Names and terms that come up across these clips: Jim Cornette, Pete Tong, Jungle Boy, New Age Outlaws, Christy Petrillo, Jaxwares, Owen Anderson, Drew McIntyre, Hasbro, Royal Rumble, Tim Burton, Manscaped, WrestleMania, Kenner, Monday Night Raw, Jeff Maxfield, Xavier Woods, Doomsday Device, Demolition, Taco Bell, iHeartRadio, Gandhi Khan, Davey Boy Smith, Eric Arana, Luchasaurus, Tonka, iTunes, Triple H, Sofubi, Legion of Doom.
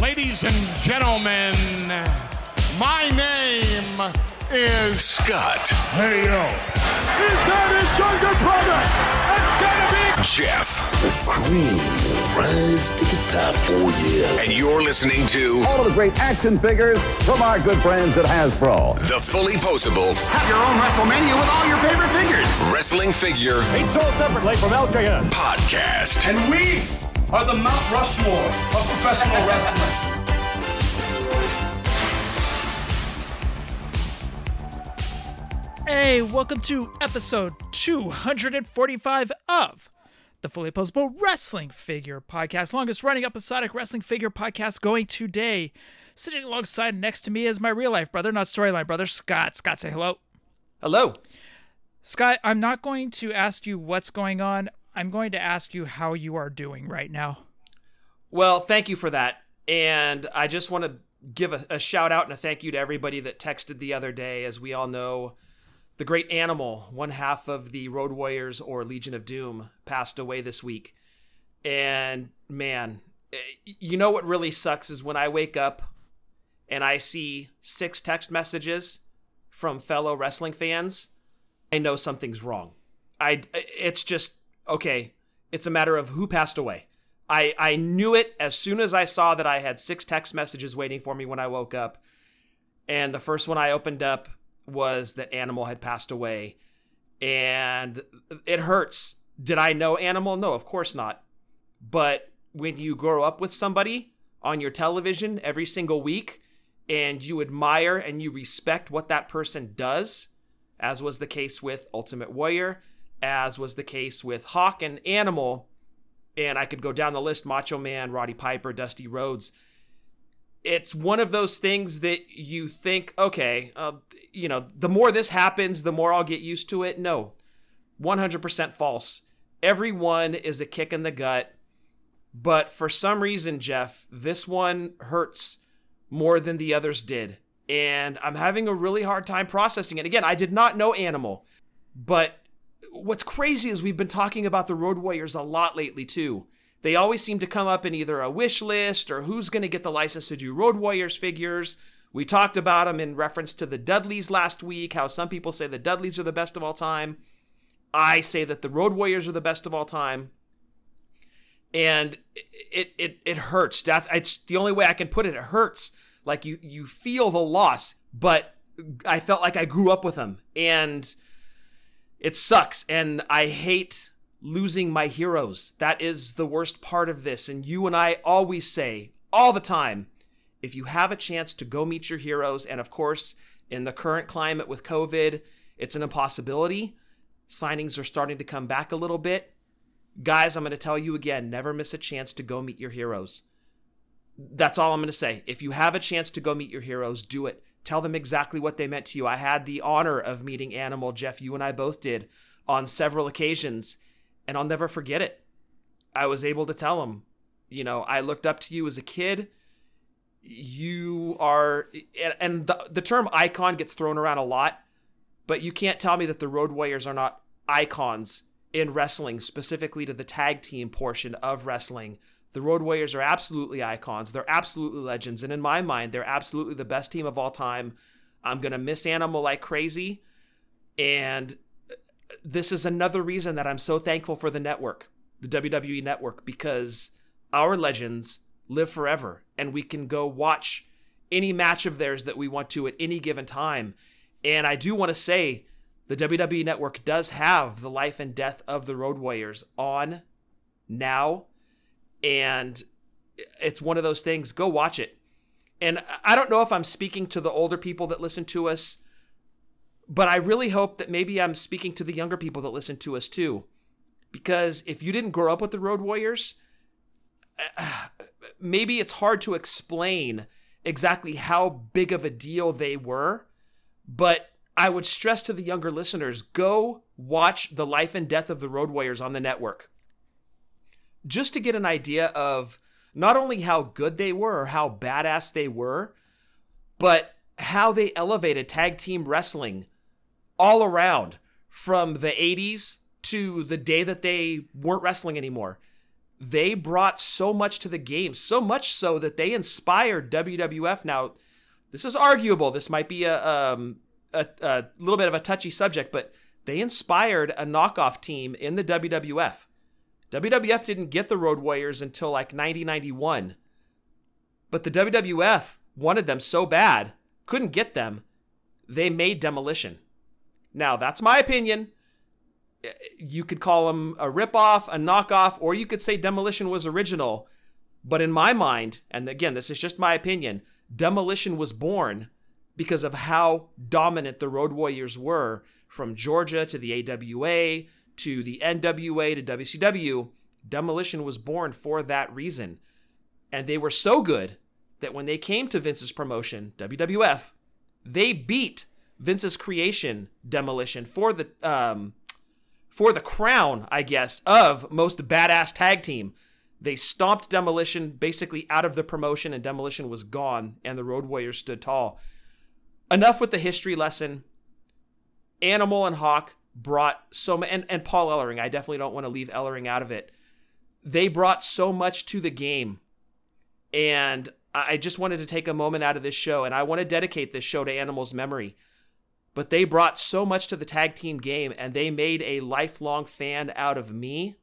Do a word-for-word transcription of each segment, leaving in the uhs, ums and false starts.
Ladies and gentlemen, my name is Scott. Hey, yo. Is that his younger brother? It's gonna be Jeff. The cream will rise to the top, oh yeah. And you're listening to all of the great action figures from our good friends at Hasbro. The fully posable. Have your own WrestleMania with all your favorite figures. Wrestling figure. It's sold separately from L J N. Podcast. And we are the Mount Rushmore of professional wrestling. Hey, welcome to episode two forty-five of the Fully Posable Wrestling Figure Podcast, longest running episodic wrestling figure podcast going today. Sitting alongside next to me is my real life brother, not storyline brother, Scott. Scott, say hello. Hello. Scott, I'm not going to ask you what's going on. I'm going to ask you how you are doing right now. Well, thank you for that. And I just want to give a, a shout out and a thank you to everybody that texted the other day. As we all know, the great Animal, one half of the Road Warriors or Legion of Doom, passed away this week. And man, you know what really sucks is when I wake up and I see six text messages from fellow wrestling fans, I know something's wrong. I, it's just, okay, it's a matter of who passed away. I, I knew it as soon as I saw that I had six text messages waiting for me when I woke up. And the first one I opened up was that Animal had passed away, and it hurts. Did I know Animal? No, of course not. But when you grow up with somebody on your television every single week and you admire and you respect what that person does, as was the case with Ultimate Warrior, as was the case with Hawk and Animal, and I could go down the list, Macho Man, Roddy Piper, Dusty Rhodes. It's one of those things that you think, okay, uh, you know, the more this happens, the more I'll get used to it. No, one hundred percent false. Everyone is a kick in the gut. But for some reason, Jeff, this one hurts more than the others did. And I'm having a really hard time processing it. Again, I did not know Animal. But what's crazy is we've been talking about the Road Warriors a lot lately, too. They always seem to come up in either a wish list or who's going to get the license to do Road Warriors figures. We talked about them in reference to the Dudleys last week, how some people say the Dudleys are the best of all time. I say that the Road Warriors are the best of all time. And it it it hurts. That's it's the only way I can put it. It hurts. Like you you feel the loss, but I felt like I grew up with them. And it sucks. And I hate losing my heroes. That is the worst part of this. And you and I always say all the time, if you have a chance to go meet your heroes, and of course, in the current climate with COVID, it's an impossibility. Signings are starting to come back a little bit. Guys, I'm going to tell you again, never miss a chance to go meet your heroes. That's all I'm going to say. If you have a chance to go meet your heroes, do it. Tell them exactly what they meant to you. I had the honor of meeting Animal, Jeff, you and I both did, on several occasions. And I'll never forget it. I was able to tell him, you know, I looked up to you as a kid. You are, and, and the, the term icon gets thrown around a lot, but you can't tell me that the Road Warriors are not icons in wrestling, specifically to the tag team portion of wrestling. The Road Warriors are absolutely icons. They're absolutely legends. And in my mind, they're absolutely the best team of all time. I'm going to miss Animal like crazy. And this is another reason that I'm so thankful for the network, the W W E Network, because our legends live forever and we can go watch any match of theirs that we want to at any given time. And I do want to say the W W E Network does have the life and death of the Road Warriors on now. And it's one of those things, go watch it. And I don't know if I'm speaking to the older people that listen to us, but I really hope that maybe I'm speaking to the younger people that listen to us too. Because if you didn't grow up with the Road Warriors, maybe it's hard to explain exactly how big of a deal they were. But I would stress to the younger listeners, go watch The Life and Death of the Road Warriors on the network. Just to get an idea of not only how good they were or how badass they were, but how they elevated tag team wrestling all around from the eighties to the day that they weren't wrestling anymore. they brought so much to the game, so much so that they inspired W W F. Now, this is arguable. This might be a, um, a, a little bit of a touchy subject, but they inspired a knockoff team in the W W F. W W F didn't get the Road Warriors until like ninety, ninety-one. But the W W F wanted them so bad, couldn't get them. They made Demolition. Now, that's my opinion. You could call them a ripoff, a knockoff, or you could say Demolition was original. But in my mind, and again, this is just my opinion, Demolition was born because of how dominant the Road Warriors were from Georgia to the A W A to the N W A to W C W. Demolition was born for that reason. And they were so good that when they came to Vince's promotion, W W F, they beat Vince's creation, Demolition, for the um, for the crown, I guess, of most badass tag team. They stomped Demolition basically out of the promotion, and Demolition was gone, and the Road Warriors stood tall. Enough with the history lesson. Animal and Hawk brought so and and Paul Ellering. I definitely don't want to leave Ellering out of it. They brought so much to the game, and I just wanted to take a moment out of this show, and I want to dedicate this show to Animal's memory. But they brought so much to the tag team game, and they made a lifelong fan out of me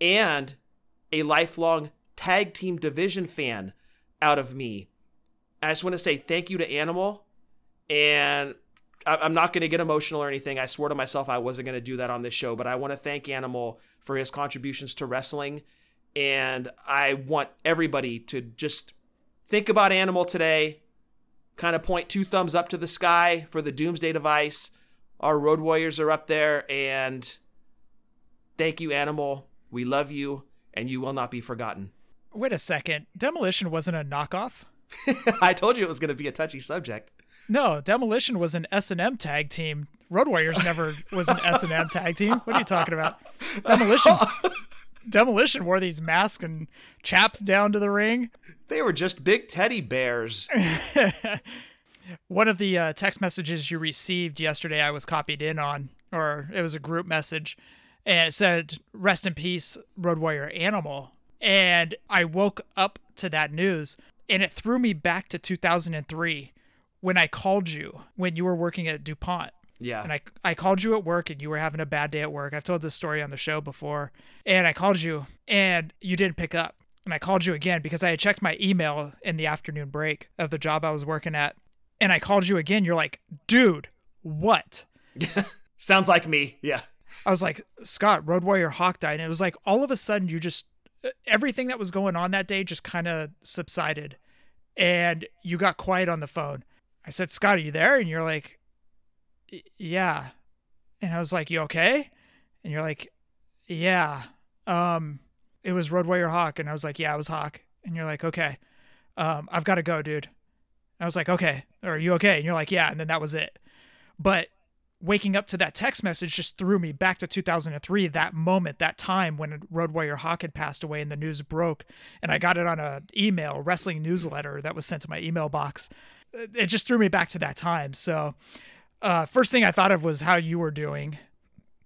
and a lifelong tag team division fan out of me. And I just want to say thank you to Animal, and I'm not going to get emotional or anything. I swore to myself I wasn't going to do that on this show, but I want to thank Animal for his contributions to wrestling, and I want everybody to just think about Animal today, kind of point two thumbs up to the sky for the Doomsday Device. Our Road Warriors are up there, and thank you, Animal. We love you, and you will not be forgotten. Wait a second. Demolition wasn't a knockoff? I told you it was going to be a touchy subject. No, Demolition was an S and M tag team. Road Warriors never was an S and M tag team. What are you talking about? Demolition... Demolition wore these masks and chaps down to the ring. They were just big teddy bears. One of the uh, text messages you received yesterday I was copied in on, or it was a group message, and it said, "Rest in peace, Road Warrior Animal." And I woke up to that news, and it threw me back to two thousand three when I called you when you were working at DuPont. Yeah. And I, I called you at work, and you were having a bad day at work. I've told this story on the show before. And I called you, and you didn't pick up. And I called you again because I had checked my email in the afternoon break of the job I was working at. And I called you again. You're like, "Dude, what?" Sounds like me. Yeah. I was like, "Scott, Road Warrior Hawk died." And it was like all of a sudden you just, everything that was going on that day just kind of subsided. And you got quiet on the phone. I said, "Scott, are you there?" And you're like, "Yeah." And I was like, "You okay?" And you're like, "Yeah, um, it was Road Warrior Hawk." And I was like, "Yeah, it was Hawk." And you're like, "Okay, um, I've got to go, dude." And I was like, "Okay, are you okay?" And you're like, "Yeah." And then that was it. But waking up to that text message just threw me back to two thousand three, that moment, that time when Road Warrior Hawk had passed away and the news broke. And I got it on an email, wrestling newsletter that was sent to my email box. It just threw me back to that time. So... Uh, first thing I thought of was how you were doing,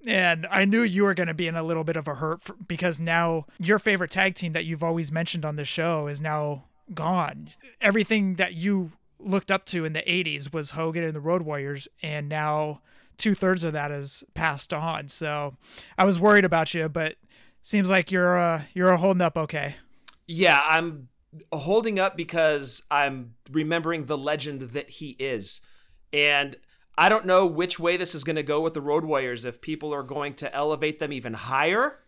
and I knew you were going to be in a little bit of a hurt for, because now your favorite tag team that you've always mentioned on the show is now gone. Everything that you looked up to in the eighties was Hogan and the Road Warriors, and now two thirds of that is passed on. So I was worried about you, but seems like you're uh, you're holding up okay. Yeah, I'm holding up because I'm remembering the legend that he is, and I don't know which way this is going to go with the Road Warriors, if people are going to elevate them even higher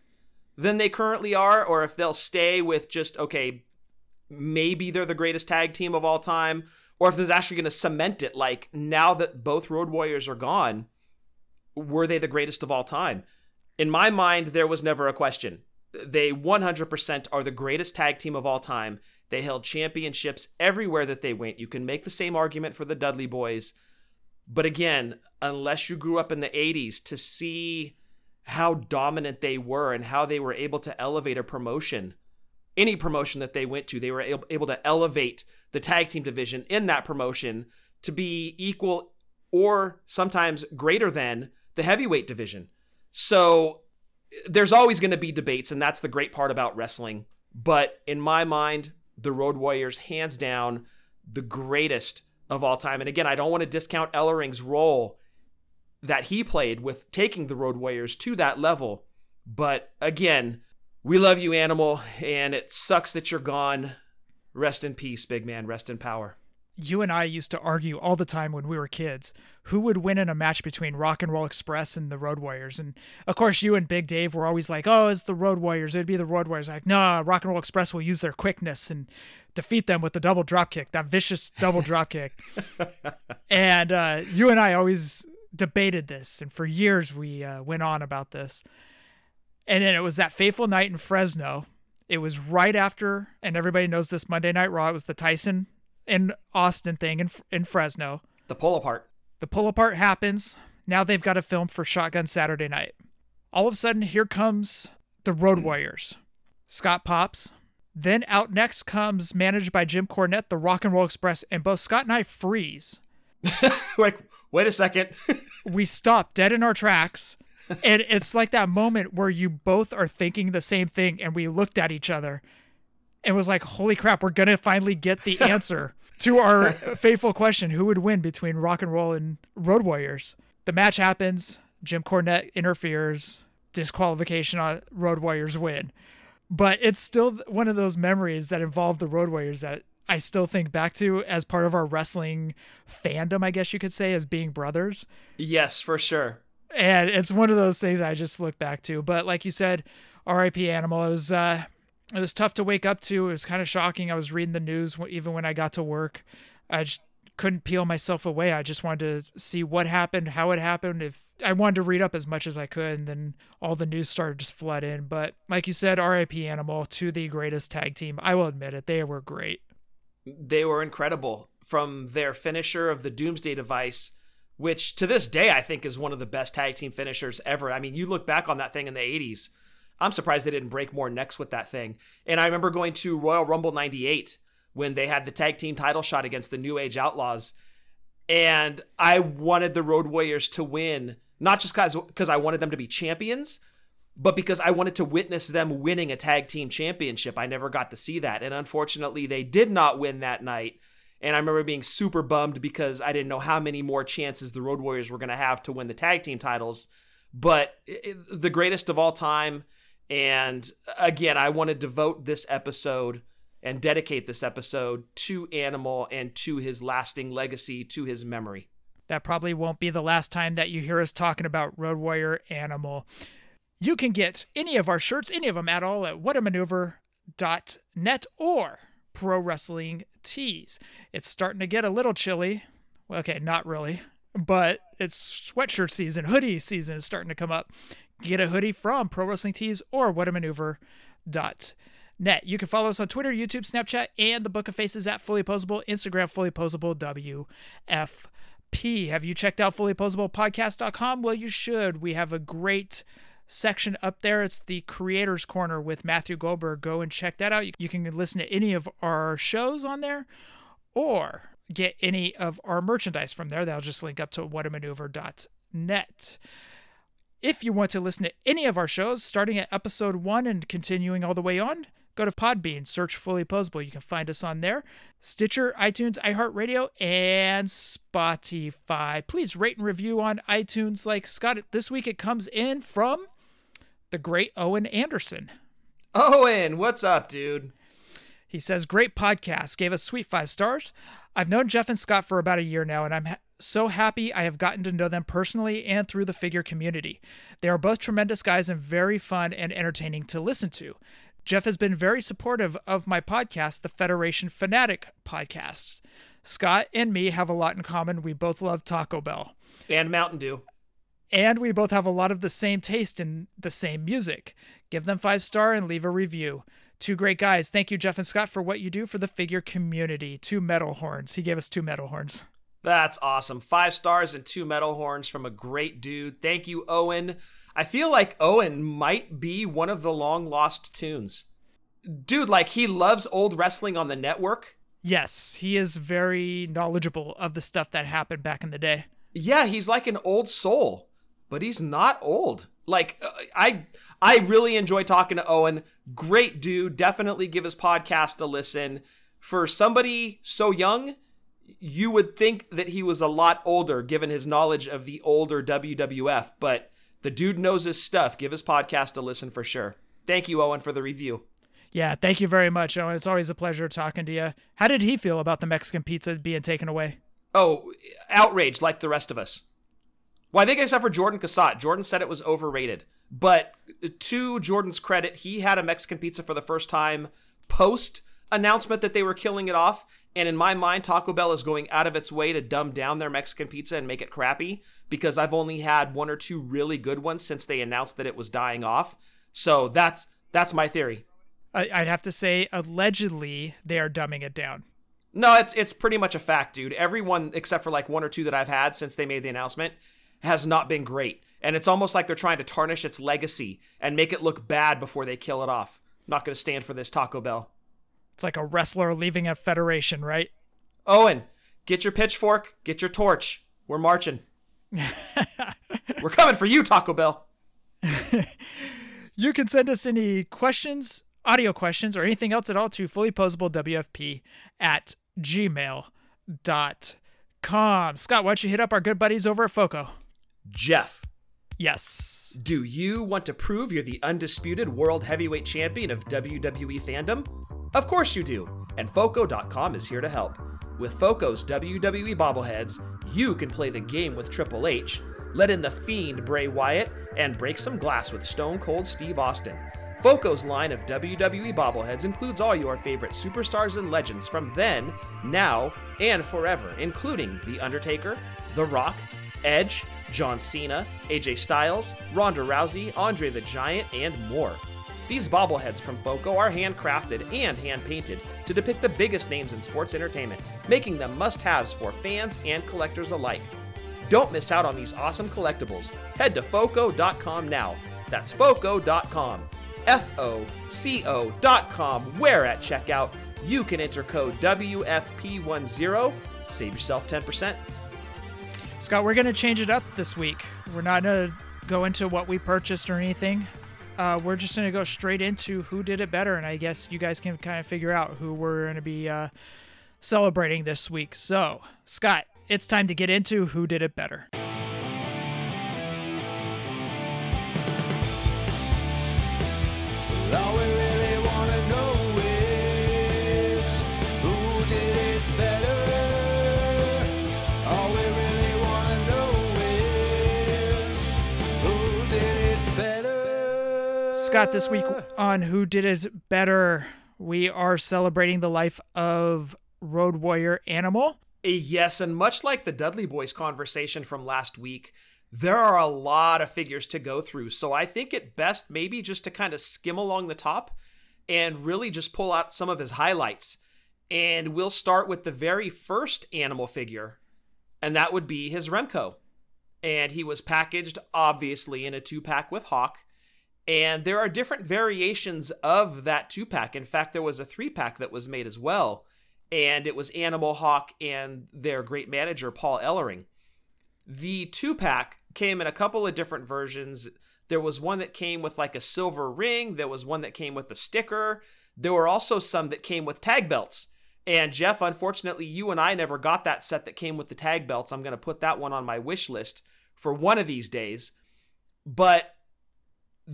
than they currently are, or if they'll stay with just, okay, maybe they're the greatest tag team of all time, or if this is actually going to cement it, like, now that both Road Warriors are gone, were they the greatest of all time? In my mind, there was never a question. They one hundred percent are the greatest tag team of all time. They held championships everywhere that they went. You can make the same argument for the Dudley Boyz. But again, unless you grew up in the eighties to see how dominant they were and how they were able to elevate a promotion, any promotion that they went to, they were able to elevate the tag team division in that promotion to be equal or sometimes greater than the heavyweight division. So there's always going to be debates, and that's the great part about wrestling. But in my mind, the Road Warriors, hands down, the greatest of all time. And again, I don't want to discount Ellering's role that he played with taking the Road Warriors to that level. But again, we love you, Animal, and it sucks that you're gone. Rest in peace, big man. Rest in power. You and I used to argue all the time when we were kids who would win in a match between Rock and Roll Express and the Road Warriors. And of course, you and Big Dave were always like, oh, it's the Road Warriors. It'd be the Road Warriors. Like, nah, Rock and Roll Express will use their quickness and defeat them with the double drop kick, that vicious double drop kick. And uh, you and I always debated this. And for years, we uh, went on about this. And then it was that fateful night in Fresno. It was right after, and everybody knows this, Monday Night Raw. It was the Tyson and Austin thing in in Fresno. The pull apart. The pull apart happens. Now they've got to film for Shotgun Saturday Night. All of a sudden, here comes the Road Warriors. Scott pops. Then out next comes, managed by Jim Cornette, the Rock and Roll Express, and both Scott and I freeze. Like, wait a second. We stop dead in our tracks. And it's like that moment where you both are thinking the same thing, and we looked at each other and was like, holy crap, we're going to finally get the answer to our fateful question, who would win between Rock and Roll and Road Warriors? The match happens, Jim Cornette interferes, disqualification on Road Warriors win. But it's still one of those memories that involved the Road Warriors that I still think back to as part of our wrestling fandom, I guess you could say, as being brothers. Yes, for sure. And it's one of those things I just look back to. But like you said, R I P Animal. It was, uh, it was tough to wake up to. It was kind of shocking. I was reading the news even when I got to work. I just couldn't peel myself away. I just wanted to see what happened, how it happened. If I wanted to read up as much as I could, and then all the news started just flood in. But like you said, R I P Animal, to the greatest tag team. I will admit it. They were great. They were incredible. From their finisher of the Doomsday Device, which to this day I think is one of the best tag team finishers ever. I mean, you look back on that thing in the eighties, I'm surprised they didn't break more necks with that thing. And I remember going to Royal Rumble ninety-eight when they had the tag team title shot against the New Age Outlaws. And I wanted the Road Warriors to win, not just because I wanted them to be champions, but because I wanted to witness them winning a tag team championship. I never got to see that. And unfortunately, they did not win that night. And I remember being super bummed because I didn't know how many more chances the Road Warriors were going to have to win the tag team titles. But it, the greatest of all time. And again, I want to devote this episode and dedicate this episode to Animal and to his lasting legacy, to his memory. That probably won't be the last time that you hear us talking about Road Warrior Animal. You can get any of our shirts, any of them at all, at whatamaneuver dot net or Pro Wrestling Tees. It's starting to get a little chilly. Well, okay, not really, but it's sweatshirt season, hoodie season is starting to come up. Get a hoodie from Pro Wrestling Tees or whatamaneuver dot net. You can follow us on Twitter, YouTube, Snapchat, and the Book of Faces at Fully Posable, Instagram, Fully Posable, W F P. Have you checked out fully posable podcast dot com? Well, you should. We have a great section up there. It's the Creators Corner with Matthew Goldberg. Go and check that out. You can listen to any of our shows on there or get any of our merchandise from there. That'll just link up to whatamaneuver dot net. If you want to listen to any of our shows, starting at episode one and continuing all the way on, go to Podbean, search Fully Posable. You can find us on there. Stitcher, iTunes, iHeartRadio, and Spotify. Please rate and review on iTunes. Like Scott, this week it comes in from the great Owen Anderson. Owen, what's up, dude? He says, great podcast. Gave us sweet five stars. I've known Jeff and Scott for about a year now, and I'm ha- so happy I have gotten to know them personally and through the figure community. They are both tremendous guys and very fun and entertaining to listen to. Jeff has been very supportive of my podcast, the Federation Fanatic Podcast. Scott and me have a lot in common. We both love Taco Bell. And Mountain Dew. And we both have a lot of the same taste in the same music. Give them five star and leave a review. Two great guys. Thank you, Jeff and Scott, for what you do for the figure community. Two metal horns. He gave us two metal horns. That's awesome. Five stars and two metal horns from a great dude. Thank you, Owen. I feel like Owen might be one of the long lost tunes. Dude, like, he loves old wrestling on the network. Yes, he is very knowledgeable of the stuff that happened back in the day. Yeah, he's like an old soul, but he's not old. Like, I I really enjoy talking to Owen. Great dude. Definitely give his podcast a listen. For somebody so young, you would think that he was a lot older, given his knowledge of the older W W F. But the dude knows his stuff. Give his podcast a listen for sure. Thank you, Owen, for the review. Yeah, thank you very much, Owen. It's always a pleasure talking to you. How did he feel about the Mexican pizza being taken away? Oh, outraged like the rest of us. Well, I think except for Jordan Cassatt. Jordan said it was overrated. But to Jordan's credit, he had a Mexican pizza for the first time post-announcement that they were killing it off. And in my mind, Taco Bell is going out of its way to dumb down their Mexican pizza and make it crappy, because I've only had one or two really good ones since they announced that it was dying off. So that's that's my theory. I'd have to say, allegedly, they are dumbing it down. No, it's it's pretty much a fact, dude. Everyone, except for like one or two that I've had since they made the announcement, has not been great. And it's almost like they're trying to tarnish its legacy and make it look bad before they kill it off. Not going to stand for this, Taco Bell. It's like a wrestler leaving a federation, right? Owen, get your pitchfork, get your torch. We're marching. We're coming for you, Taco Bell. You can send us any questions, audio questions, or anything else at all to fully posable W F P at gmail dot com. Scott, why don't you hit up our good buddies over at FOCO? Jeff. Yes. Do you want to prove you're the undisputed world heavyweight champion of W W E fandom? Of course you do. And FOCO dot com is here to help. With FOCO's W W E bobbleheads, you can play the game with Triple H, let in the Fiend Bray Wyatt, and break some glass with Stone Cold Steve Austin. FOCO's line of W W E bobbleheads includes all your favorite superstars and legends from then, now, and forever, including The Undertaker, The Rock, Edge, John Cena, A J Styles, Ronda Rousey, Andre the Giant, and more. These bobbleheads from FOCO are handcrafted and hand-painted to depict the biggest names in sports entertainment, making them must-haves for fans and collectors alike. Don't miss out on these awesome collectibles. Head to FOCO dot com now. That's FOCO dot com. F O C O dot com, where at checkout you can enter code W F P ten, save yourself ten percent. Scott, we're going to change it up this week. We're not going to go into what we purchased or anything. Uh, we're just going to go straight into who did it better, and I guess you guys can kind of figure out who we're going to be uh, celebrating this week. So, Scott, it's time to get into who did it better. All we really want to know is who did it better. All we really want to know is who did it better. Scott, this week on Who Did It Better, we are celebrating the life of Road Warrior Animal. Yes, and much like the Dudley Boyz conversation from last week, there are a lot of figures to go through, so I think it best maybe just to kind of skim along the top and really just pull out some of his highlights. And we'll start with the very first animal figure, and that would be his Remco. And he was packaged, obviously, in a two-pack with Hawk. And there are different variations of that two-pack. In fact, there was a three-pack that was made as well, and it was Animal, Hawk, and their great manager, Paul Ellering. The two-pack came in a couple of different versions. There was one that came with like a silver ring. There was one that came with a sticker. There were also some that came with tag belts. And Jeff, unfortunately, you and I never got that set that came with the tag belts. I'm going to put that one on my wish list for one of these days. But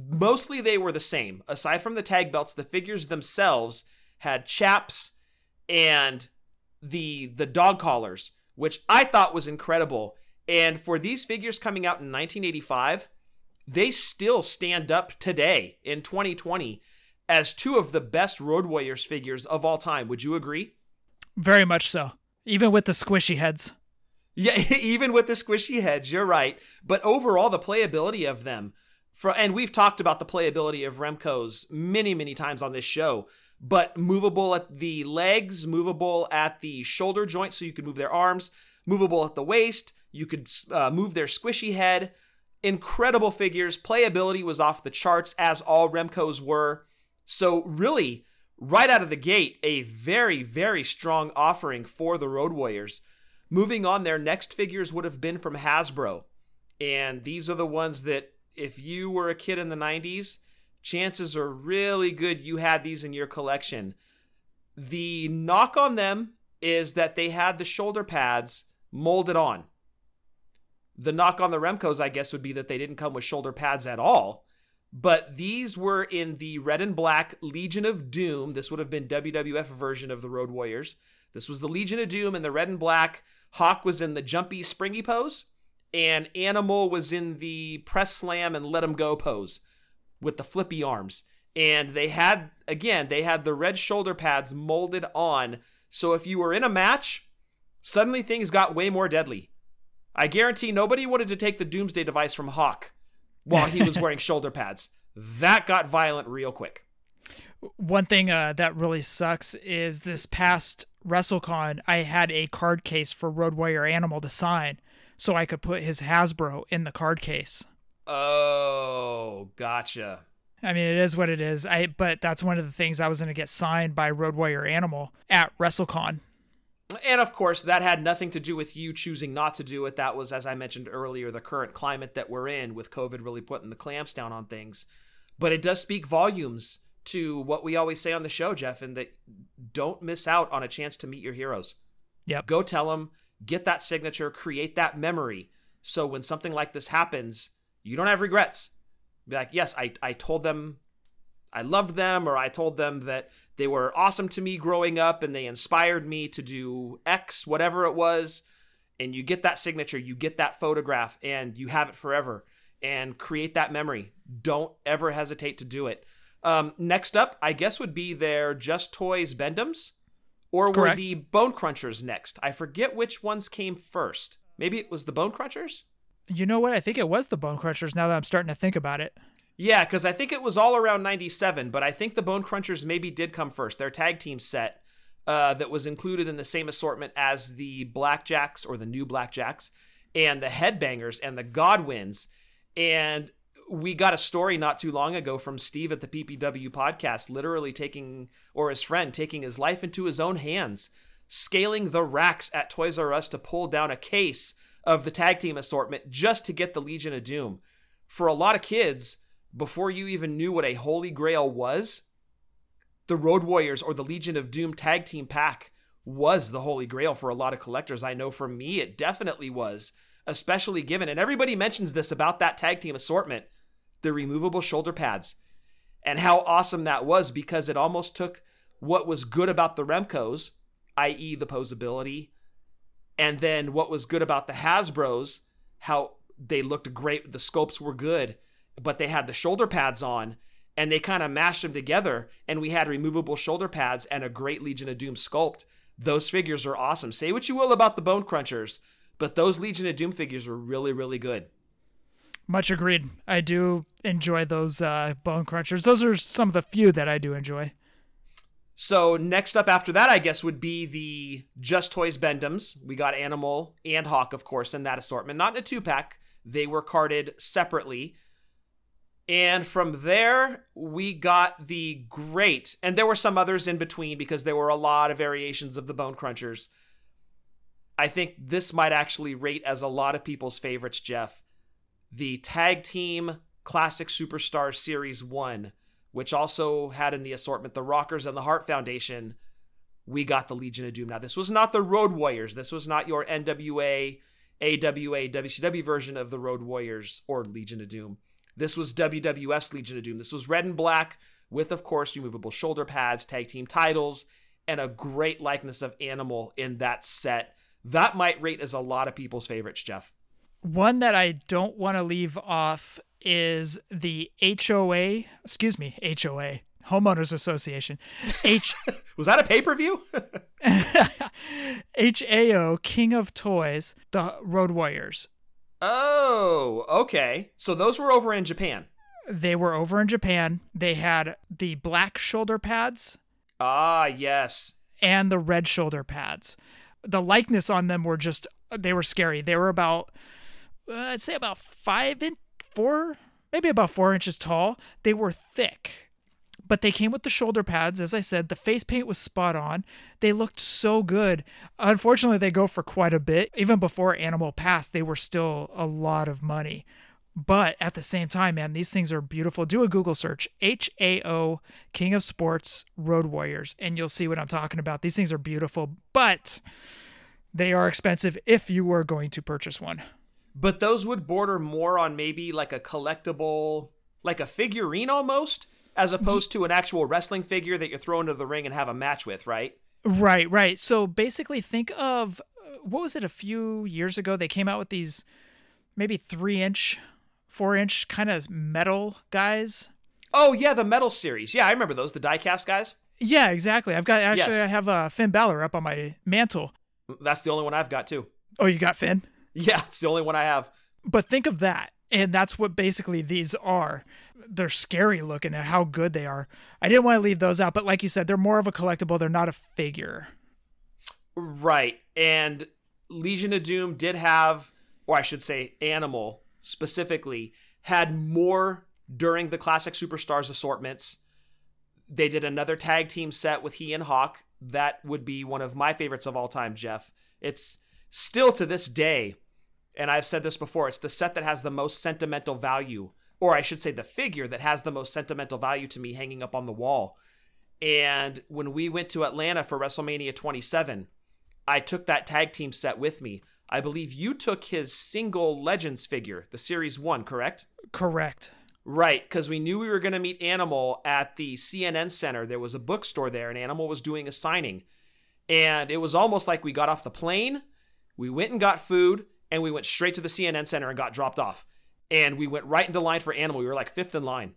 mostly they were the same. Aside from the tag belts, the figures themselves had chaps and the the dog collars, which I thought was incredible. And for these figures coming out in nineteen eighty-five, they still stand up today in twenty twenty as two of the best Road Warriors figures of all time. Would you agree? Very much so. Even with the squishy heads. Yeah, even with the squishy heads, you're right. But overall, the playability of them, for, and we've talked about the playability of Remco's many, many times on this show, but movable at the legs, movable at the shoulder joint so you can move their arms, movable at the waist. You could uh, move their squishy head. Incredible figures. Playability was off the charts, as all Remcos were. So really, right out of the gate, a very, very strong offering for the Road Warriors. Moving on, their next figures would have been from Hasbro. And these are the ones that if you were a kid in the nineties, chances are really good you had these in your collection. The knock on them is that they had the shoulder pads molded on. The knock on the Remcos, I guess, would be that they didn't come with shoulder pads at all. But these were in the red and black Legion of Doom. This would have been W W F version of the Road Warriors. This was the Legion of Doom in the red and black. Hawk was in the jumpy, springy pose. And Animal was in the press slam and let him go pose with the flippy arms. And they had, again, they had the red shoulder pads molded on. So if you were in a match, suddenly things got way more deadly. I guarantee nobody wanted to take the Doomsday Device from Hawk while he was wearing shoulder pads. That got violent real quick. One thing uh, that really sucks is this past WrestleCon, I had a card case for Road Warrior Animal to sign so I could put his Hasbro in the card case. Oh, gotcha. I mean, it is what it is. I but that's one of the things I was going to get signed by Road Warrior Animal at WrestleCon. And of course, that had nothing to do with you choosing not to do it. That was, as I mentioned earlier, the current climate that we're in with COVID really putting the clamps down on things. But it does speak volumes to what we always say on the show, Jeff, and that don't miss out on a chance to meet your heroes. Yep. Go tell them, get that signature, create that memory. So when something like this happens, you don't have regrets. Be like, yes, I, I told them I loved them, or I told them that they were awesome to me growing up and they inspired me to do X, whatever it was. And you get that signature, you get that photograph, and you have it forever. And create that memory. Don't ever hesitate to do it. Um, next up, I guess, would be their Just Toys Bendems, or Correct. Were the Bone Crunchers next? I forget which ones came first. Maybe it was the Bone Crunchers? You know what? I think it was the Bone Crunchers now that I'm starting to think about it. Yeah, because I think it was all around ninety-seven, but I think the Bone Crunchers maybe did come first. Their tag team set uh, that was included in the same assortment as the Blackjacks, or the new Blackjacks, and the Headbangers and the Godwins. And we got a story not too long ago from Steve at the P P W podcast, literally taking, or his friend, taking his life into his own hands, scaling the racks at Toys R Us to pull down a case of the tag team assortment just to get the Legion of Doom. For a lot of kids, before you even knew what a Holy Grail was, the Road Warriors or the Legion of Doom tag team pack was the Holy Grail for a lot of collectors. I know for me, it definitely was, especially given, and everybody mentions this about that tag team assortment, the removable shoulder pads and how awesome that was, because it almost took what was good about the Remcos, that is the posability, and then what was good about the Hasbros, how they looked great, the sculpts were good, but they had the shoulder pads on, and they kind of mashed them together, and we had removable shoulder pads and a great Legion of Doom sculpt. Those figures are awesome. Say what you will about the Bone Crunchers, but those Legion of Doom figures were really, really good. Much agreed. I do enjoy those uh, Bone Crunchers. Those are some of the few that I do enjoy. So next up after that, I guess, would be the Just Toys Bendems. We got Animal and Hawk, of course, in that assortment. Not in a two-pack. They were carded separately. And from there, we got the great, and there were some others in between because there were a lot of variations of the Bone Crunchers. I think this might actually rate as a lot of people's favorites, Jeff. The Tag Team Classic Superstars Series one, which also had in the assortment the Rockers and the Heart Foundation. We got the Legion of Doom. Now, this was not the Road Warriors. This was not your N W A, A W A, W C W version of the Road Warriors or Legion of Doom. This was W W F's Legion of Doom. This was red and black with, of course, removable shoulder pads, tag team titles, and a great likeness of Animal in that set. That might rate as a lot of people's favorites, Jeff. One that I don't want to leave off is the H O A, excuse me, H O A, Homeowners Association. H- Was that a pay-per-view? H A O, King of Toys, the Road Warriors. Oh, okay. So those were over in Japan. They were over in Japan. They had the black shoulder pads. Ah, yes. And the red shoulder pads. The likeness on them were just, they were scary. They were about, uh, I'd say about five inch, four, maybe about four inches tall. They were thick, but they came with the shoulder pads. As I said, the face paint was spot on. They looked so good. Unfortunately, they go for quite a bit. Even before Animal passed, they were still a lot of money. But at the same time, man, these things are beautiful. Do a Google search, H A O, King of Sports, Road Warriors, and you'll see what I'm talking about. These things are beautiful, but they are expensive if you were going to purchase one. But those would border more on maybe like a collectible, like a figurine almost, as opposed to an actual wrestling figure that you're throwing into the ring and have a match with, right? Right, right. So basically think of, what was it, a few years ago, they came out with these maybe three-inch... four-inch kind of metal guys. Oh, yeah, the metal series. Yeah, I remember those, the die-cast guys. Yeah, exactly. I've got, actually, yes. I have uh, Finn Balor up on my mantle. That's the only one I've got, too. Oh, you got Finn? Yeah, it's the only one I have. But think of that, and that's what basically these are. They're scary looking at how good they are. I didn't want to leave those out, but like you said, they're more of a collectible. They're not a figure. Right, and Legion of Doom did have, or I should say Animal, specifically, had more during the Classic Superstars assortments. They did another tag team set with he and Hawk. That would be one of my favorites of all time, Jeff. It's still to this day, and I've said this before, it's the set that has the most sentimental value, or I should say the figure that has the most sentimental value to me hanging up on the wall. And when we went to Atlanta for WrestleMania twenty-seven, I took that tag team set with me. I believe you took his single Legends figure, the Series one, correct? Correct. Right, because we knew we were going to meet Animal at the C N N Center. There was a bookstore there, and Animal was doing a signing. And it was almost like we got off the plane, we went and got food, and we went straight to the C N N Center and got dropped off. And we went right into line for Animal. We were like fifth in line.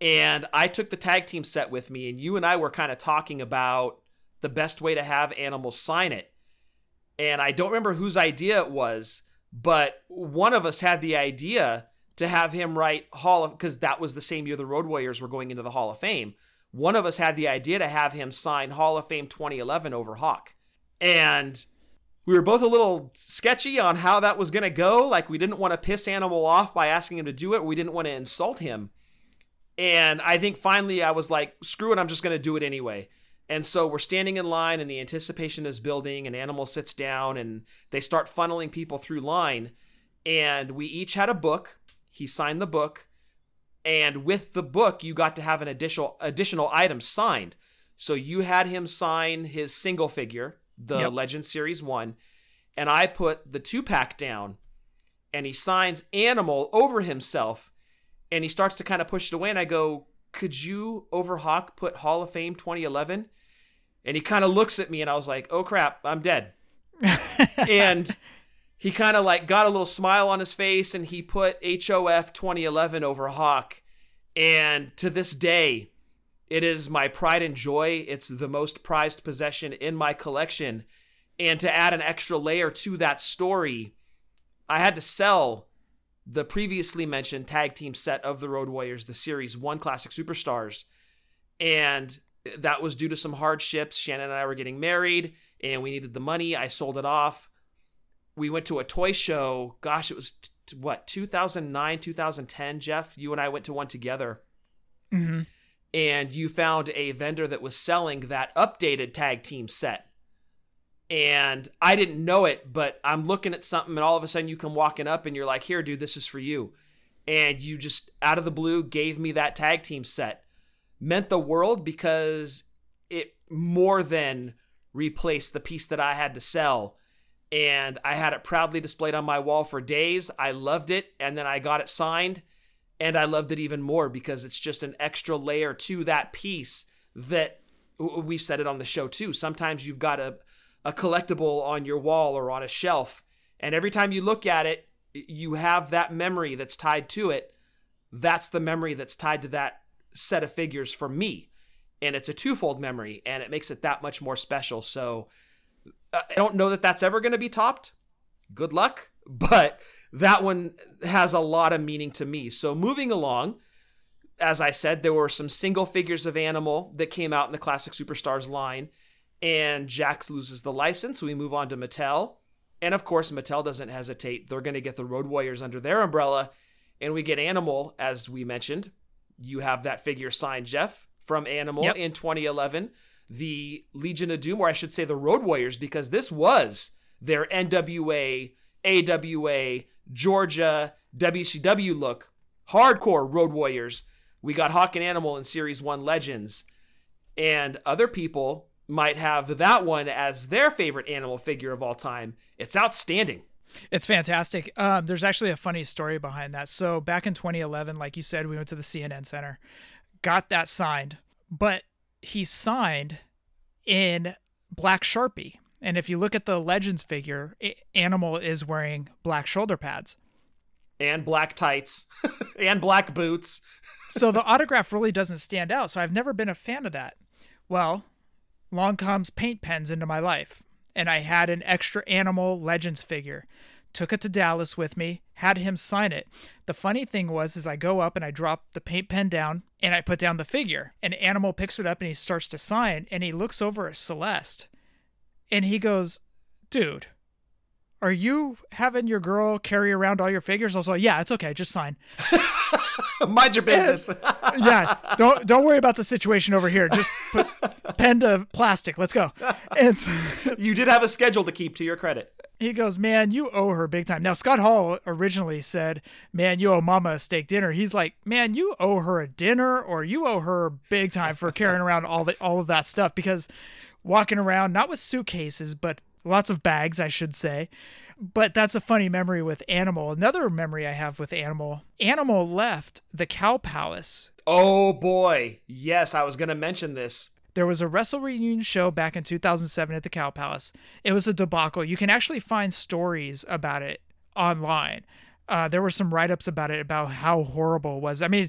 And I took the tag team set with me, and you and I were kind of talking about the best way to have Animal sign it. And I don't remember whose idea it was, but one of us had the idea to have him write Hall of, because that was the same year the Road Warriors were going into the Hall of Fame. One of us had the idea to have him sign Hall of Fame twenty eleven over Hawk. And we were both a little sketchy on how that was going to go. Like, we didn't want to piss Animal off by asking him to do it. We didn't want to insult him. And I think finally I was like, screw it, I'm just going to do it anyway. And so we're standing in line and the anticipation is building and Animal sits down and they start funneling people through line. And we each had a book. He signed the book. And with the book, you got to have an additional additional item signed. So you had him sign his single figure, the yep. Legend Series one. And I put the two-pack down and he signs Animal over himself. And he starts to kind of push it away and I go, could you over Hawk put Hall of Fame twenty eleven? And he kind of looks at me and I was like, oh crap, I'm dead. And he kind of like got a little smile on his face and he put H O F twenty eleven over Hawk. And to this day, it is my pride and joy. It's the most prized possession in my collection. And to add an extra layer to that story, I had to sell the previously mentioned tag team set of the Road Warriors, the Series one Classic Superstars. And that was due to some hardships. Shannon and I were getting married and we needed the money. I sold it off. We went to a toy show. Gosh, it was t- what, two thousand nine, two thousand ten, Jeff? You and I went to one together. Mm-hmm. And you found a vendor that was selling that updated tag team set. And I didn't know it, but I'm looking at something and all of a sudden you come walking up and you're like, here, dude, this is for you. And you just out of the blue gave me that tag team set. Meant the world because it more than replaced the piece that I had to sell. And I had it proudly displayed on my wall for days. I loved it. And then I got it signed and I loved it even more because it's just an extra layer to that piece that we've said it on the show too. Sometimes you've got a a collectible on your wall or on a shelf. And every time you look at it, you have that memory that's tied to it. That's the memory that's tied to that set of figures for me. And it's a twofold memory and it makes it that much more special. So I don't know that that's ever going to be topped. Good luck. But that one has a lot of meaning to me. So moving along, as I said, there were some single figures of Animal that came out in the Classic Superstars line. And Jax loses the license. We move on to Mattel. And of course, Mattel doesn't hesitate. They're going to get the Road Warriors under their umbrella. And we get Animal, as we mentioned. You have that figure signed, Jeff, from Animal yep. in twenty eleven. The Legion of Doom, or I should say the Road Warriors, because this was their N W A A W A, Georgia, W C W look, hardcore Road Warriors. We got Hawk and Animal in Series one Legends. And other people might have that one as their favorite animal figure of all time. It's outstanding. It's fantastic. Um, there's actually a funny story behind that. So back in twenty eleven, like you said, we went to the C N N Center, got that signed, but he signed in black Sharpie. And if you look at the Legends figure, Animal is wearing black shoulder pads. And black tights. And black boots. So the autograph really doesn't stand out. So I've never been a fan of that. Well, long comes paint pens into my life. And I had an extra Animal Legends figure. Took it to Dallas with me. Had him sign it. The funny thing was is I go up and I drop the paint pen down. And I put down the figure. And Animal picks it up and he starts to sign. And he looks over at Celeste. And he goes, dude, are you having your girl carry around all your figures? I was like, yeah, it's okay. Just sign. Mind your business. Yeah. Don't don't worry about the situation over here. Just put pen to plastic. Let's go. And so, you did have a schedule to keep, to your credit. He goes, man, you owe her big time. Now, Scott Hall originally said, man, you owe mama a steak dinner. He's like, man, you owe her a dinner, or you owe her big time for carrying around all the, all of that stuff, because walking around, not with suitcases, but lots of bags, I should say. But that's a funny memory with Animal. Another memory I have with Animal, Animal left the Cow Palace. Oh, boy. Yes, I was going to mention this. There was a Wrestle Reunion show back in two thousand seven at the Cow Palace. It was a debacle. You can actually find stories about it online. Uh, there were some write-ups about it, about how horrible it was. I mean,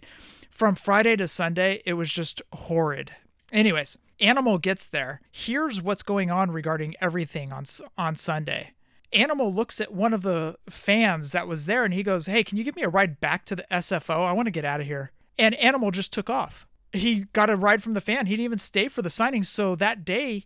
from Friday to Sunday, it was just horrid. Anyways, Animal gets there. Here's what's going on regarding everything on on Sunday. Animal looks at one of the fans that was there and he goes, hey, can you give me a ride back to the S F O? I want to get out of here. And Animal just took off. He got a ride from the fan. He didn't even stay for the signing. So that day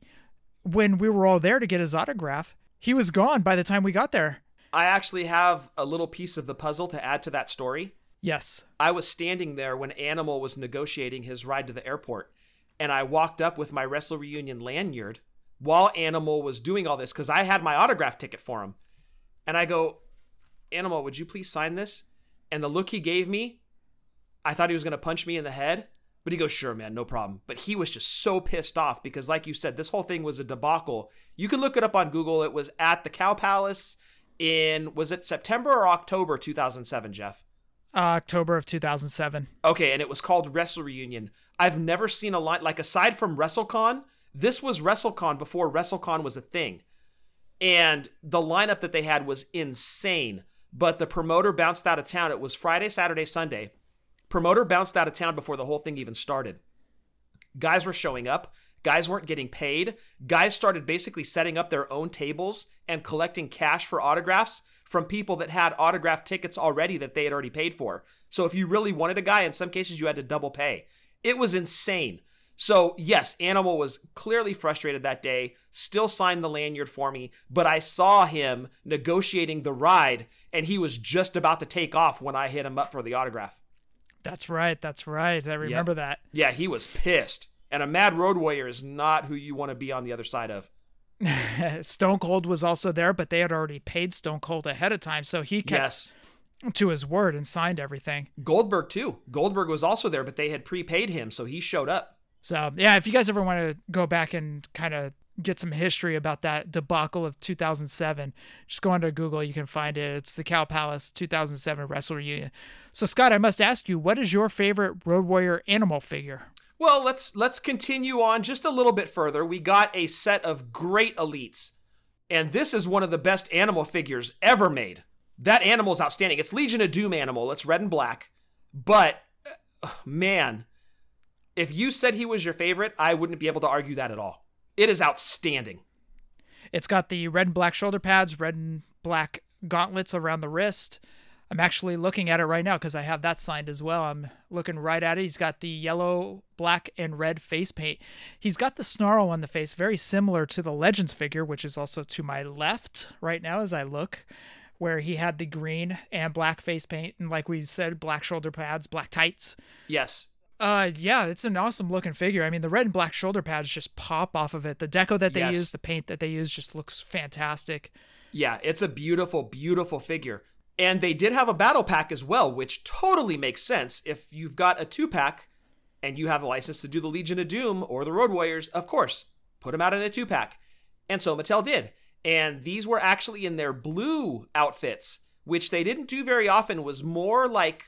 when we were all there to get his autograph, he was gone by the time we got there. I actually have a little piece of the puzzle to add to that story. Yes. I was standing there when Animal was negotiating his ride to the airport. And I walked up with my Wrestle Reunion lanyard while Animal was doing all this, because I had my autograph ticket for him. And I go, Animal, would you please sign this? And the look he gave me, I thought he was going to punch me in the head. But he goes, sure, man, no problem. But he was just so pissed off because, like you said, this whole thing was a debacle. You can look it up on Google. It was at the Cow Palace in, was it September or October two thousand seven, Jeff? Uh, October of two thousand seven. Okay, and it was called Wrestle Reunion. I've never seen a line, like, aside from WrestleCon, this was WrestleCon before WrestleCon was a thing. And the lineup that they had was insane. But the promoter bounced out of town. It was Friday, Saturday, Sunday. Promoter bounced out of town before the whole thing even started. Guys were showing up. Guys weren't getting paid. Guys started basically setting up their own tables and collecting cash for autographs from people that had autograph tickets already that they had already paid for. So if you really wanted a guy, in some cases you had to double pay. It was insane. So yes, Animal was clearly frustrated that day, still signed the lanyard for me, but I saw him negotiating the ride and he was just about to take off when I hit him up for the autograph. That's right. That's right. I remember yeah. that. Yeah, he was pissed. And a mad Road Warrior is not who you want to be on the other side of. Stone Cold was also there, but they had already paid Stone Cold ahead of time. So he kept yes. to his word and signed everything. Goldberg too. Goldberg was also there, but they had prepaid him. So he showed up. So yeah, if you guys ever want to go back and kind of get some history about that debacle of two thousand seven, just go onto Google. You can find it. It's the Cow Palace two thousand seven Wrestle Reunion. So Scott, I must ask you, what is your favorite Road Warrior animal figure? Well, let's let's continue on just a little bit further. We got a set of great Elites, and this is one of the best animal figures ever made. That animal is outstanding. It's Legion of Doom animal. It's red and black, but man, if you said he was your favorite, I wouldn't be able to argue that at all. It is outstanding. It's got the red and black shoulder pads, red and black gauntlets around the wrist. I'm actually looking at it right now because I have that signed as well. I'm looking right at it. He's got the yellow, black, and red face paint. He's got the snarl on the face, very similar to the Legends figure, which is also to my left right now as I look, where he had the green and black face paint. And like we said, black shoulder pads, black tights. Yes. Uh, yeah, it's an awesome looking figure. I mean, the red and black shoulder pads just pop off of it. The deco that they yes. use, the paint that they use just looks fantastic. Yeah, it's a beautiful, beautiful figure. And they did have a battle pack as well, which totally makes sense. If you've got a two-pack and you have a license to do the Legion of Doom or the Road Warriors, of course, put them out in a two-pack. And so Mattel did. And these were actually in their blue outfits, which they didn't do very often, was more like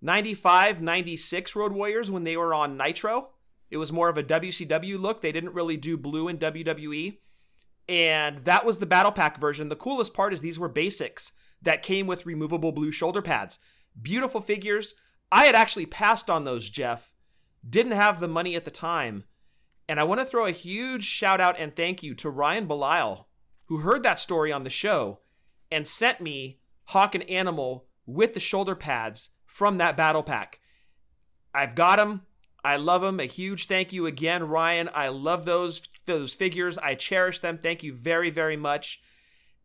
ninety-five, ninety-six Road Warriors when they were on Nitro. It was more of a W C W look. They didn't really do blue in W W E. And that was the battle pack version. The coolest part is these were basics that came with removable blue shoulder pads. Beautiful figures. I had actually passed on those, Jeff. Didn't have the money at the time. And I want to throw a huge shout out and thank you to Ryan Belial, who heard that story on the show and sent me Hawk and Animal with the shoulder pads from that battle pack. I've got them. I love them. A huge thank you again, Ryan. I love those, those figures. I cherish them. Thank you very, very much.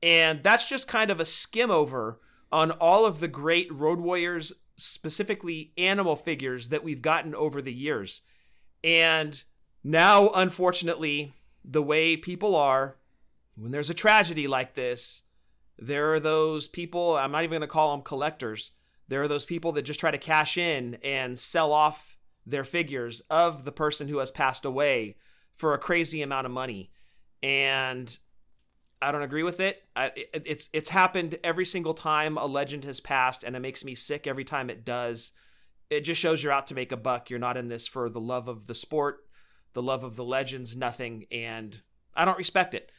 And that's just kind of a skim over on all of the great Road Warriors, specifically animal figures that we've gotten over the years. And now, unfortunately, the way people are, when there's a tragedy like this, there are those people, I'm not even going to call them collectors, there are those people that just try to cash in and sell off their figures of the person who has passed away for a crazy amount of money. And I don't agree with it. I, it. It's it's happened every single time a legend has passed, and it makes me sick every time it does. It just shows you're out to make a buck. You're not in this for the love of the sport, the love of the legends, nothing, and I don't respect it.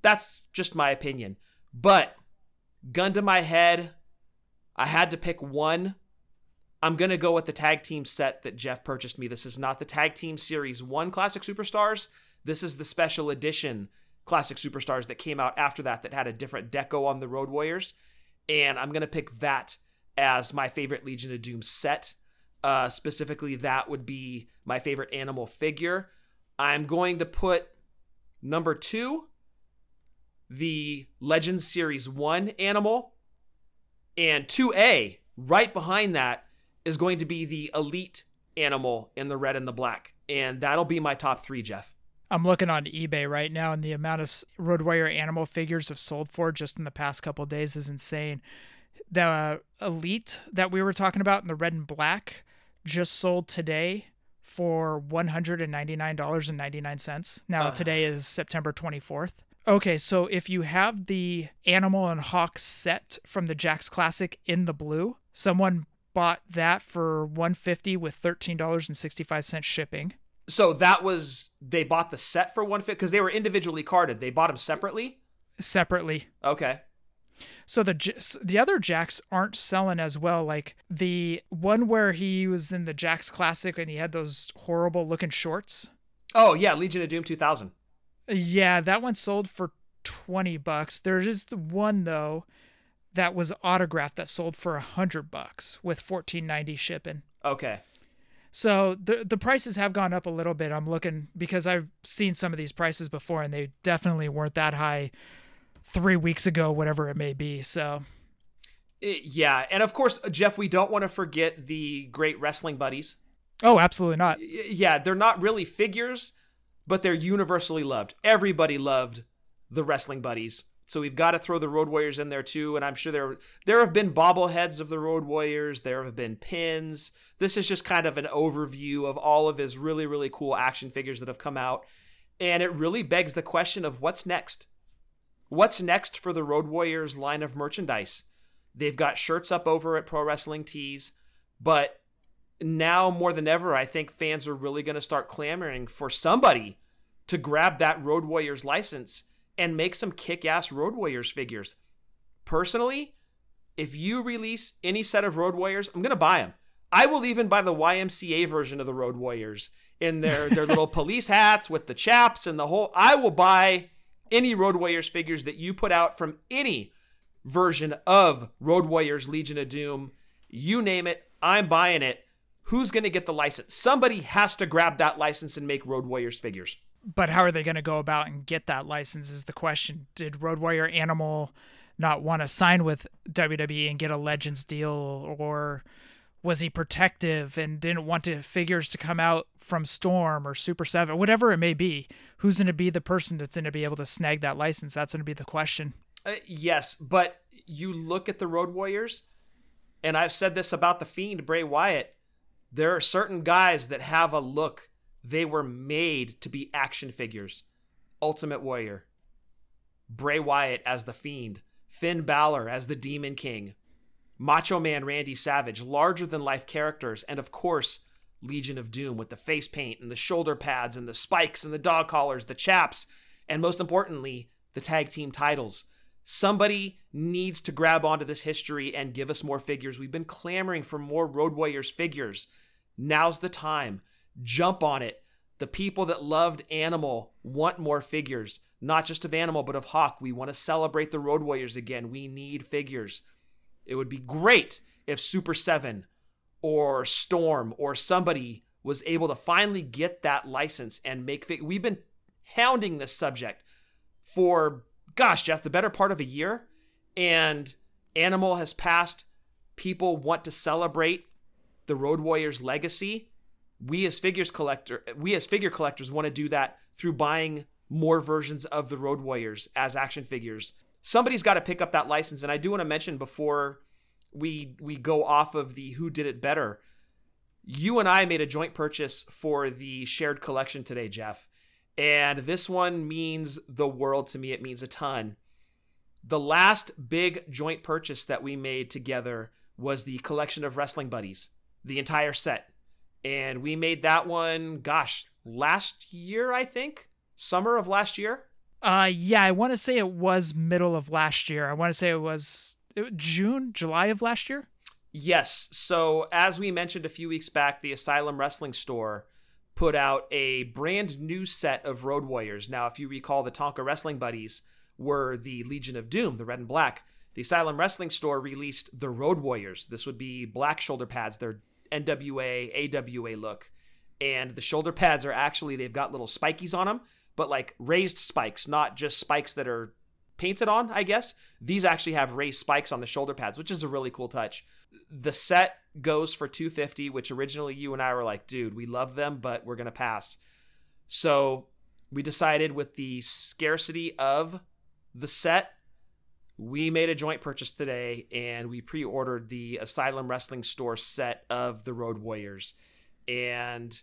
That's just my opinion. But gun to my head, I had to pick one. I'm going to go with the tag team set that Jeff purchased me. This is not the tag team series one Classic Superstars. This is the special edition Classic Superstars that came out after that, that had a different deco on the Road Warriors. And I'm going to pick that as my favorite Legion of Doom set. Uh, specifically, that would be my favorite animal figure. I'm going to put number two, the Legends Series one animal. And two A, right behind that, is going to be the Elite animal in the red and the black. And that'll be my top three, Jeff. I'm looking on eBay right now, and the amount of Road Warrior animal figures have sold for just in the past couple of days is insane. The uh, Elite that we were talking about in the red and black just sold today for one hundred ninety-nine dollars and ninety-nine cents. Now, uh. today is September twenty-fourth. Okay, so if you have the Animal and Hawk set from the Jax Classic in the blue, someone bought that for one hundred fifty dollars with thirteen dollars and sixty-five cents shipping. So that was, they bought the set for one hundred fifty dollars because they were individually carded. They bought them separately? Separately. Okay. So the the other Jax aren't selling as well. Like the one where he was in the Jax Classic and he had those horrible looking shorts. Oh yeah, Legion of Doom two thousand. Yeah, that one sold for twenty bucks. There is the one though that was autographed that sold for one hundred bucks with fourteen ninety shipping. Okay. So the the prices have gone up a little bit. I'm looking because I've seen some of these prices before, and they definitely weren't that high three weeks ago, whatever it may be. So, yeah. And of course, Jeff, we don't want to forget the great wrestling buddies. Oh, absolutely not. Yeah, they're not really figures, but they're universally loved. Everybody loved the wrestling buddies. So we've got to throw the Road Warriors in there too. And I'm sure there there have been bobbleheads of the Road Warriors. There have been pins. This is just kind of an overview of all of his really, really cool action figures that have come out. And it really begs the question of what's next. What's next for the Road Warriors line of merchandise? They've got shirts up over at Pro Wrestling Tees. But now more than ever, I think fans are really going to start clamoring for somebody to grab that Road Warriors license and make some kick-ass Road Warriors figures. Personally, if you release any set of Road Warriors, I'm going to buy them. I will even buy the Y M C A version of the Road Warriors in their, their little police hats with the chaps and the whole. I will buy any Road Warriors figures that you put out from any version of Road Warriors, Legion of Doom. You name it, I'm buying it. Who's going to get the license? Somebody has to grab that license and make Road Warriors figures. But how are they going to go about and get that license is the question. Did Road Warrior Animal not want to sign with W W E and get a Legends deal? Or was he protective and didn't want to figures to come out from Storm or Super seven? Whatever it may be, who's going to be the person that's going to be able to snag that license? That's going to be the question. Uh, yes, but you look at the Road Warriors, and I've said this about The Fiend, Bray Wyatt, there are certain guys that have a look. They were made to be action figures. Ultimate Warrior, Bray Wyatt as The Fiend, Finn Balor as the Demon King, Macho Man Randy Savage, larger-than-life characters, and of course, Legion of Doom with the face paint and the shoulder pads and the spikes and the dog collars, the chaps, and most importantly, the tag team titles. Somebody needs to grab onto this history and give us more figures. We've been clamoring for more Road Warriors figures. Now's the time. Jump on it. The people that loved Animal want more figures, not just of Animal, but of Hawk. We want to celebrate the Road Warriors again. We need figures. It would be great if Super seven or Storm or somebody was able to finally get that license and make fig- We've been hounding this subject for, gosh, Jeff, the better part of a year. And Animal has passed. People want to celebrate the Road Warriors legacy. We as figures collector, we as figure collectors want to do that through buying more versions of the Road Warriors as action figures. Somebody's got to pick up that license. And I do want to mention before we we go off of the who did it better, you and I made a joint purchase for the shared collection today, Jeff. And this one means the world to me. It means a ton. The last big joint purchase that we made together was the collection of Wrestling Buddies, the entire set. And we made that one, gosh, last year, I think, summer of last year. Uh, yeah, I want to say it was middle of last year. I want to say it was June, July of last year. Yes. So as we mentioned a few weeks back, the Asylum Wrestling Store put out a brand new set of Road Warriors. Now, if you recall, the Tonka Wrestling Buddies were the Legion of Doom, the red and black. The Asylum Wrestling Store released the Road Warriors. This would be black shoulder pads. They're N W A, A W A look. And the shoulder pads are actually, they've got little spikies on them, but like raised spikes, not just spikes that are painted on, I guess. These actually have raised spikes on the shoulder pads, which is a really cool touch. The set goes for two hundred fifty dollars, which originally you and I were like, dude, we love them, but we're going to pass. So we decided with the scarcity of the set, we made a joint purchase today, and we pre-ordered the Asylum Wrestling Store set of the Road Warriors. And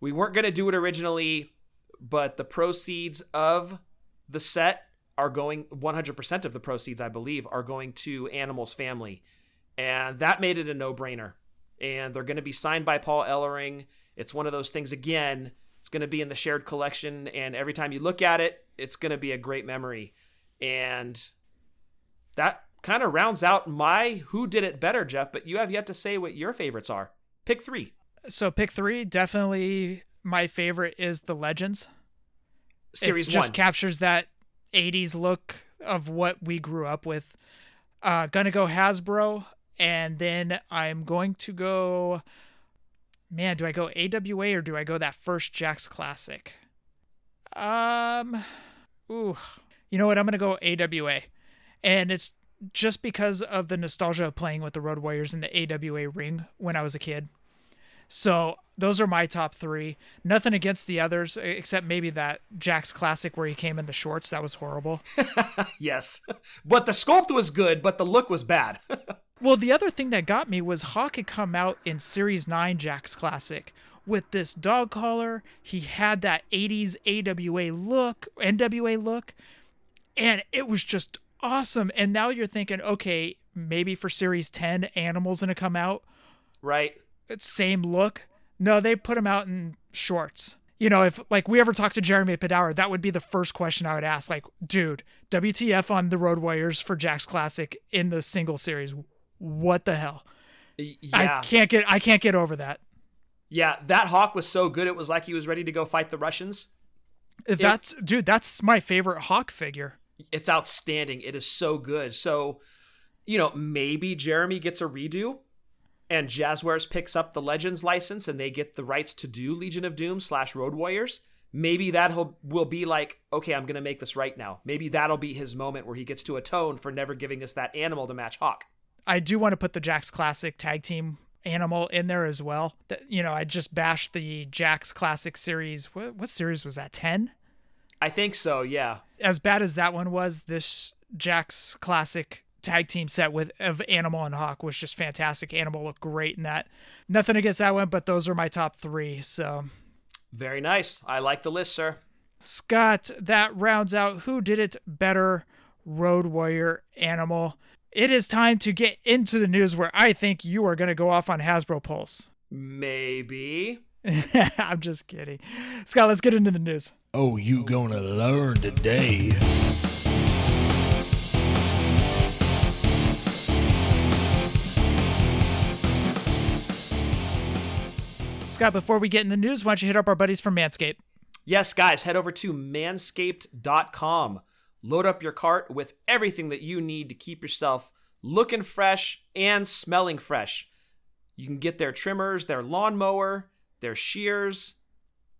we weren't going to do it originally, but the proceeds of the set are going, one hundred percent of the proceeds, I believe, are going to Animal's family. And that made it a no-brainer. And they're going to be signed by Paul Ellering. It's one of those things, again, it's going to be in the shared collection, and every time you look at it, it's going to be a great memory. And that kind of rounds out my who did it better, Jeff, but you have yet to say what your favorites are. Pick three. So pick three, definitely my favorite is the Legends. Series one. It just captures that eighties look of what we grew up with. Uh, gonna go Hasbro, and then I'm going to go, man, do I go A W A or do I go that first Jax Classic? Um, ooh, you know what? I'm gonna go A W A. And it's just because of the nostalgia of playing with the Road Warriors in the A W A ring when I was a kid. So those are my top three. Nothing against the others, except maybe that Jax Classic where he came in the shorts. That was horrible. Yes. But the sculpt was good, but the look was bad. Well, the other thing that got me was Hawk had come out in Series nine Jax Classic with this dog collar. He had that eighties A W A look, N W A look, and it was just awesome. And now you're thinking, okay, maybe for Series ten, Animal's going to come out. Right. Same look. No, they put him out in shorts. You know, if like we ever talked to Jeremy Padour, that would be the first question I would ask. Like, dude, W T F on the Road Warriors for Jax Classic in the single series. What the hell? Yeah. I can't get, I can't get over that. Yeah, that Hawk was so good. It was like he was ready to go fight the Russians. If that's, it, dude, that's my favorite Hawk figure. It's outstanding. It is so good. So, you know, maybe Jeremy gets a redo and Jaxwares picks up the Legends license and they get the rights to do Legion of Doom slash Road Warriors. Maybe that will be like, okay, I'm going to make this right now. Maybe that'll be his moment where he gets to atone for never giving us that Animal to match Hawk. I do want to put the Jax Classic tag team Animal in there as well. You know, I just bashed the Jax Classic series. What, what series was that? ten? I think so, yeah. as bad as that one was, this Jax Classic tag team set with of Animal and Hawk was just fantastic. Animal looked great in that. Nothing against that one, but those are my top three. So very nice. I like the list, sir. Scott, that rounds out Who Did It Better, Road Warrior, Animal. It is time to get into the news where I think you are going to go off on Hasbro Pulse. Maybe. I'm just kidding. Scott, let's get into the news. Oh, you gonna learn today. Scott, before we get in the news, why don't you hit up our buddies from Manscaped? Yes, guys, head over to manscaped dot com. Load up your cart with everything that you need to keep yourself looking fresh and smelling fresh. You can get their trimmers, their lawnmower, their shears,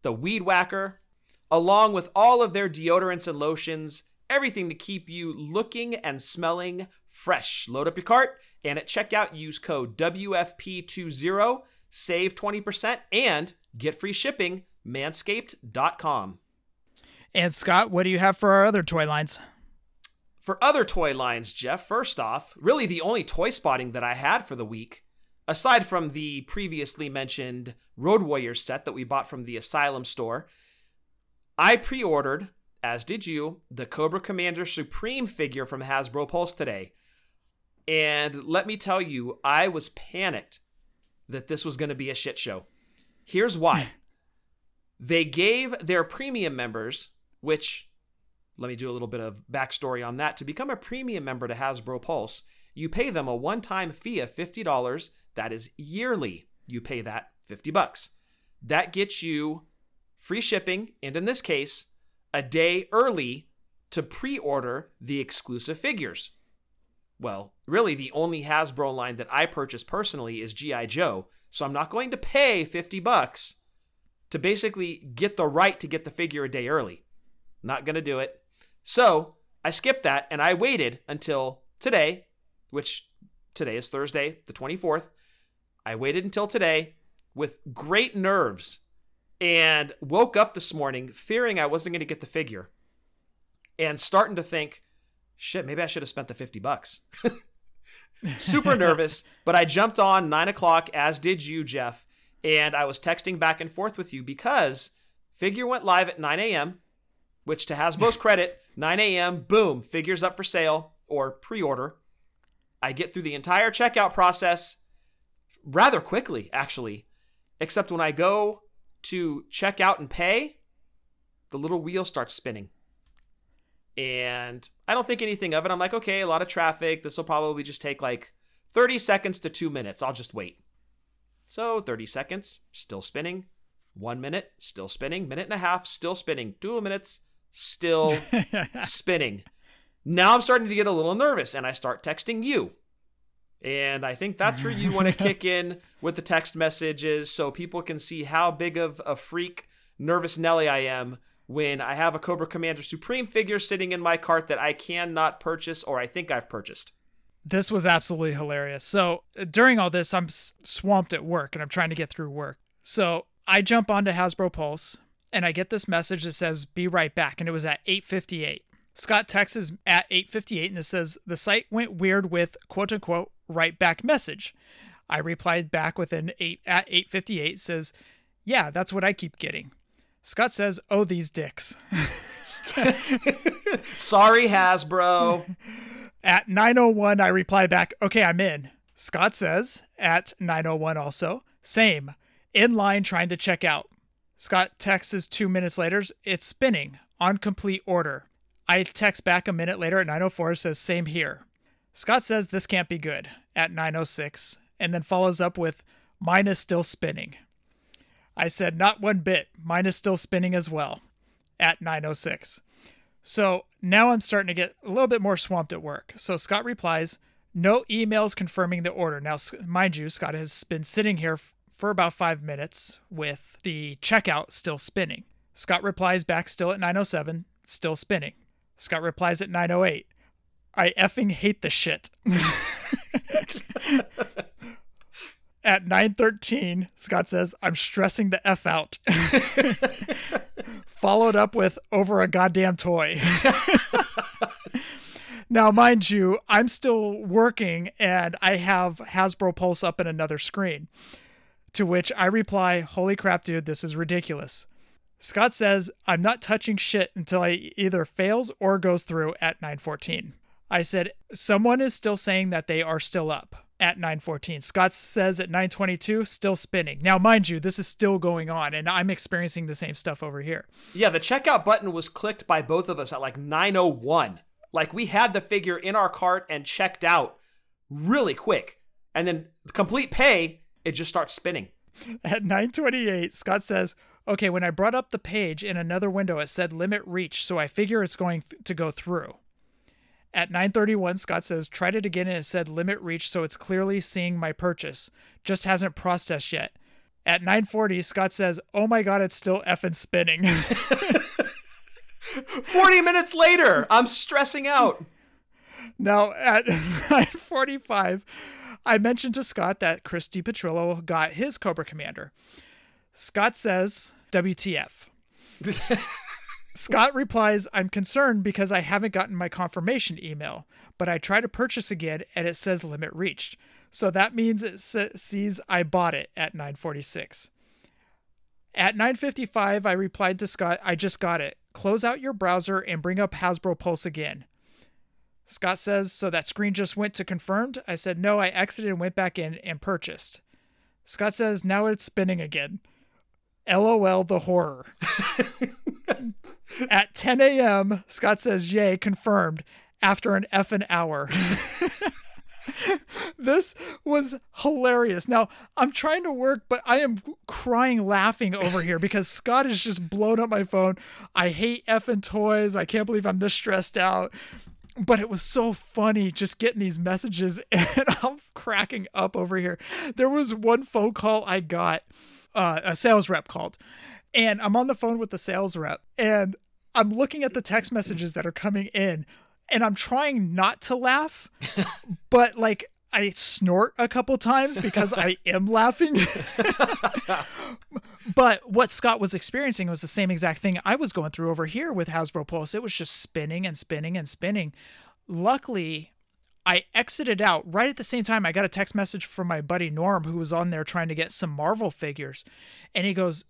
the weed whacker, along with all of their deodorants and lotions, everything to keep you looking and smelling fresh. Load up your cart and at checkout, use code W F P twenty, save twenty percent, and get free shipping, manscaped dot com. And Scott, what do you have for our other toy lines? For other toy lines, Jeff, first off, really the only toy spotting that I had for the week, aside from the previously mentioned Road Warrior set that we bought from the Asylum store, I pre-ordered, as did you, the Cobra Commander Supreme figure from Hasbro Pulse today. And let me tell you, I was panicked that this was going to be a shit show. Here's why. They gave their premium members, which, let me do a little bit of backstory on that. To become a premium member to Hasbro Pulse, you pay them a one-time fee of fifty dollars. That is yearly. You pay that fifty bucks. That gets you free shipping, and in this case, a day early to pre-order the exclusive figures. Well, really, the only Hasbro line that I purchase personally is G I Joe, so I'm not going to pay fifty bucks to basically get the right to get the figure a day early. Not going to do it. So I skipped that, and I waited until today, which today is Thursday, the twenty-fourth. I waited until today with great nerves and woke up this morning fearing I wasn't going to get the figure and starting to think, shit, maybe I should have spent the fifty bucks. Super nervous, but I jumped on nine o'clock, as did you, Jeff. And I was texting back and forth with you because figure went live at nine a.m., which to Hasbro's credit, nine a.m., boom, figure's up for sale or pre-order. I get through the entire checkout process rather quickly, actually, except when I go to check out and pay, the little wheel starts spinning. And I don't think anything of it. I'm like, okay, a lot of traffic. This will probably just take like thirty seconds to two minutes. I'll just wait. So thirty seconds, still spinning. One minute, still spinning. Minute and a half, still spinning. Two minutes, still spinning. Now I'm starting to get a little nervous, and I start texting you. And I think that's where you want to kick in with the text messages so people can see how big of a freak, nervous Nelly I am when I have a Cobra Commander Supreme figure sitting in my cart that I cannot purchase or I think I've purchased. This was absolutely hilarious. So during all this, I'm swamped at work and I'm trying to get through work. So I jump onto Hasbro Pulse and I get this message that says, be right back. And it was at eight fifty-eight. Scott texts at eight fifty-eight and it says, the site went weird with quote unquote right back message. I replied back within eight at eight fifty-eight, says, yeah, that's what I keep getting. Scott says, oh, these dicks. Sorry, Hasbro. At nine oh one, I reply back, okay, I'm in. Scott says, at nine oh one also, same, in line trying to check out. Scott texts two minutes later, it's spinning, on complete order. I text back a minute later at nine oh four, says, same here. Scott says, this can't be good, at nine oh six, and then follows up with, mine is still spinning. I said, not one bit, mine is still spinning as well, at nine oh six. So now I'm starting to get a little bit more swamped at work. So Scott replies, no emails confirming the order. Now, mind you, Scott has been sitting here f- for about five minutes with the checkout still spinning. Scott replies back still at nine oh seven, still spinning. Scott replies at nine oh eight, I effing hate this shit. At nine thirteen, Scott says, I'm stressing the F out. followed up with over a goddamn toy. Now, mind you, I'm still working and I have Hasbro Pulse up in another screen, to which I reply, holy crap, dude, this is ridiculous. Scott says, I'm not touching shit until I either fails or goes through at nine fourteen. I said, someone is still saying that they are still up at nine fourteen. Scott says at nine twenty-two, still spinning. Now, mind you, this is still going on, and I'm experiencing the same stuff over here. Yeah, the checkout button was clicked by both of us at like nine oh one. Like, we had the figure in our cart and checked out really quick. And then complete pay, it just starts spinning. At nine twenty-eight, Scott says, okay, when I brought up the page in another window, it said limit reach, so I figure it's going th- to go through. At nine thirty-one, Scott says, tried it again and it said limit reach, so it's clearly seeing my purchase. Just hasn't processed yet. At nine forty, Scott says, oh my God, it's still effing spinning. forty minutes later, I'm stressing out. Now, at nine forty-five, I mentioned to Scott that Christy Petrillo got his Cobra Commander. Scott says, W T F. Scott replies, I'm concerned because I haven't gotten my confirmation email, but I try to purchase again and it says limit reached. So that means it sees I bought it at nine forty-six. At nine fifty-five, I replied to Scott, I just got it. Close out your browser and bring up Hasbro Pulse again. Scott says, so that screen just went to confirmed? I said, no, I exited and went back in and purchased. Scott says, now it's spinning again. L O L, the horror. At ten a.m., Scott says, yay, confirmed, after an effing hour. This was hilarious. Now, I'm trying to work, but I am crying laughing over here because Scott has just blown up my phone. I hate effing toys. I can't believe I'm this stressed out. But it was so funny just getting these messages, and I'm cracking up over here. There was one phone call I got, uh, a sales rep called. And I'm on the phone with the sales rep and I'm looking at the text messages that are coming in and I'm trying not to laugh, but like I snort a couple times because I am laughing. But what Scott was experiencing was the same exact thing I was going through over here with Hasbro Pulse. It was just spinning and spinning and spinning. Luckily, I exited out right at the same time. I got a text message from my buddy Norm, who was on there trying to get some Marvel figures. And he goes,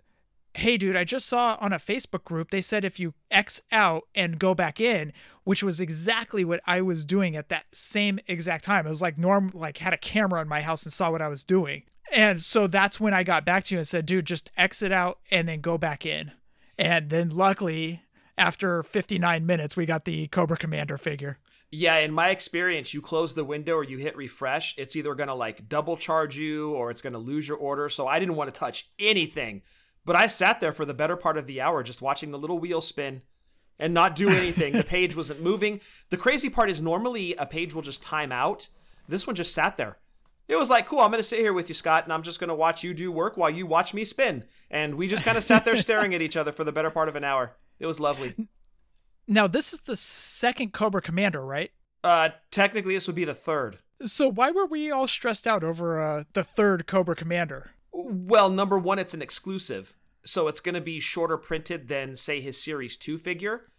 hey, dude, I just saw on a Facebook group, they said if you X out and go back in, which was exactly what I was doing at that same exact time. It was like Norm like had a camera in my house and saw what I was doing. And so that's when I got back to you and said, dude, just exit out and then go back in. And then luckily, after fifty-nine minutes, we got the Cobra Commander figure. Yeah, in my experience, you close the window or you hit refresh, it's either going to like double charge you or it's going to lose your order. So I didn't want to touch anything. But I sat there for the better part of the hour just watching the little wheel spin and not do anything. The page wasn't moving. The crazy part is normally a page will just time out. This one just sat there. It was like, cool, I'm going to sit here with you, Scott, and I'm just going to watch you do work while you watch me spin. And we just kind of sat there staring at each other for the better part of an hour. It was lovely. Now, this is the second Cobra Commander, right? Uh, technically, this would be the third. So why were we all stressed out over uh, the third Cobra Commander? Well, number one, it's an exclusive. So it's going to be shorter printed than, say, his Series two figure.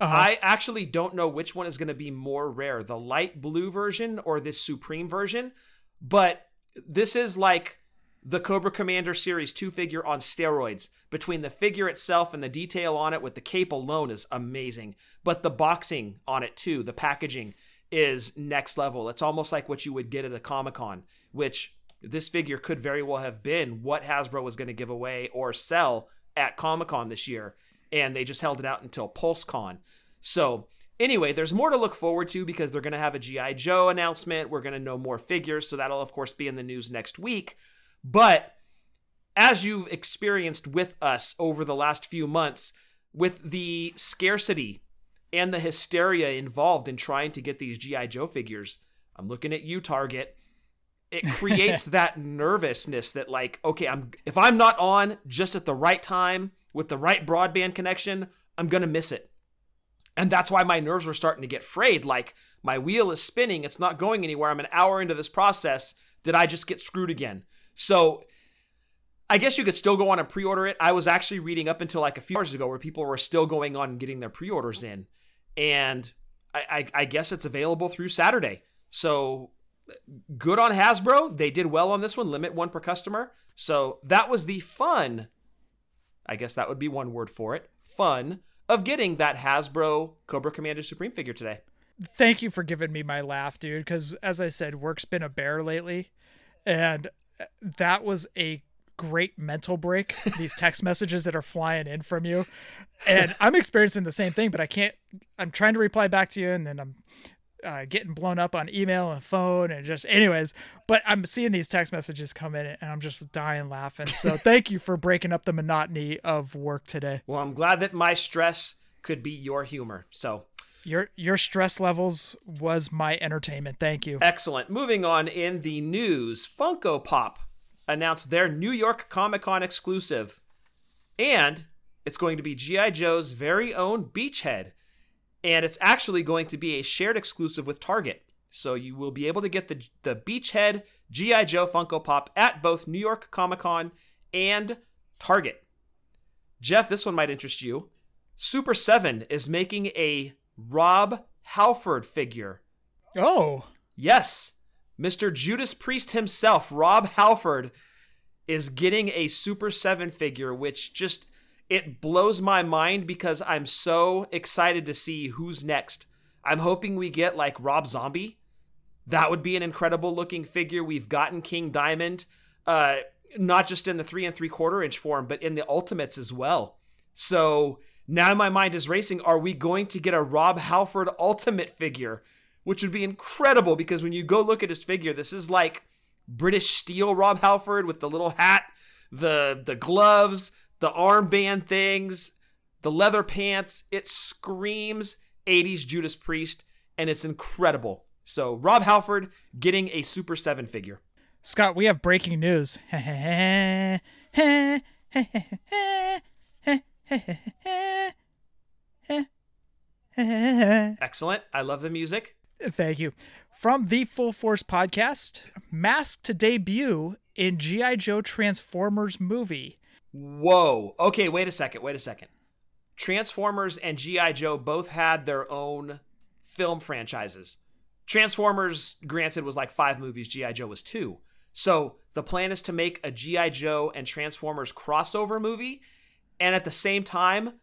Uh-huh. I actually don't know which one is going to be more rare, the light blue version or this Supreme version. But this is like the Cobra Commander Series two figure on steroids. Between the figure itself and the detail on it with the cape alone is amazing. But the boxing on it, too, the packaging is next level. It's almost like what you would get at a Comic-Con, which... this figure could very well have been what Hasbro was going to give away or sell at Comic-Con this year, and they just held it out until PulseCon. So anyway, there's more to look forward to because they're going to have a G I. Joe announcement. We're going to know more figures, so that'll, of course, be in the news next week. But as you've experienced with us over the last few months, with the scarcity and the hysteria involved in trying to get these G I. Joe figures, I'm looking at you, Target. It creates that nervousness that like, okay, I'm if I'm not on just at the right time with the right broadband connection, I'm going to miss it. And that's why my nerves were starting to get frayed. Like my wheel is spinning. It's not going anywhere. I'm an hour into this process. Did I just get screwed again? So I guess you could still go on and pre-order it. I was actually reading up until like a few hours ago where people were still going on and getting their pre-orders in. And I, I, I guess it's available through Saturday. So good on Hasbro. They did well on this one. Limit one per customer. So that was the fun, I guess that would be one word for it, fun of getting that Hasbro Cobra Commander Supreme figure today. Thank you for giving me my laugh, dude. Because as I said, work's been a bear lately. And that was a great mental break, these text messages that are flying in from you, and I'm experiencing the same thing, but I can't, I'm trying to reply back to you, and then I'm uh, getting blown up on email and phone and just anyways, but I'm seeing these text messages come in and I'm just dying laughing. So thank you for breaking up the monotony of work today. Well, I'm glad that my stress could be your humor. So your your stress levels was my entertainment. Thank you. Excellent. Moving on in the news, Funko Pop announced their New York Comic-Con exclusive, and it's going to be G I. Joe's very own Beachhead, and it's actually going to be a shared exclusive with Target, so you will be able to get the, the Beachhead G I. Joe Funko Pop at both New York Comic-Con and Target. Jeff, this one might interest you. Super seven is making a Rob Halford figure. Oh. Yes. Mister Judas Priest himself, Rob Halford, is getting a Super seven figure, which just, it blows my mind because I'm so excited to see who's next. I'm hoping we get like Rob Zombie. That would be an incredible looking figure. We've gotten King Diamond, uh, not just in the three and three quarter inch form, but in the Ultimates as well. So now my mind is racing. Are we going to get a Rob Halford Ultimate figure? Which would be incredible because when you go look at his figure, this is like British Steel Rob Halford with the little hat, the the gloves, the armband things, the leather pants. It screams eighties Judas Priest, and it's incredible. So Rob Halford getting a Super seven figure. Scott, we have breaking news. Excellent. I love the music. Thank you. From the Full Force podcast, mask to debut in G I. Joe Transformers movie. Whoa. Okay, wait a second. Wait a second. Transformers and G I. Joe both had their own film franchises. Transformers, granted, was like five movies. G I. Joe was two. So the plan is to make a G I. Joe and Transformers crossover movie. And at the same time,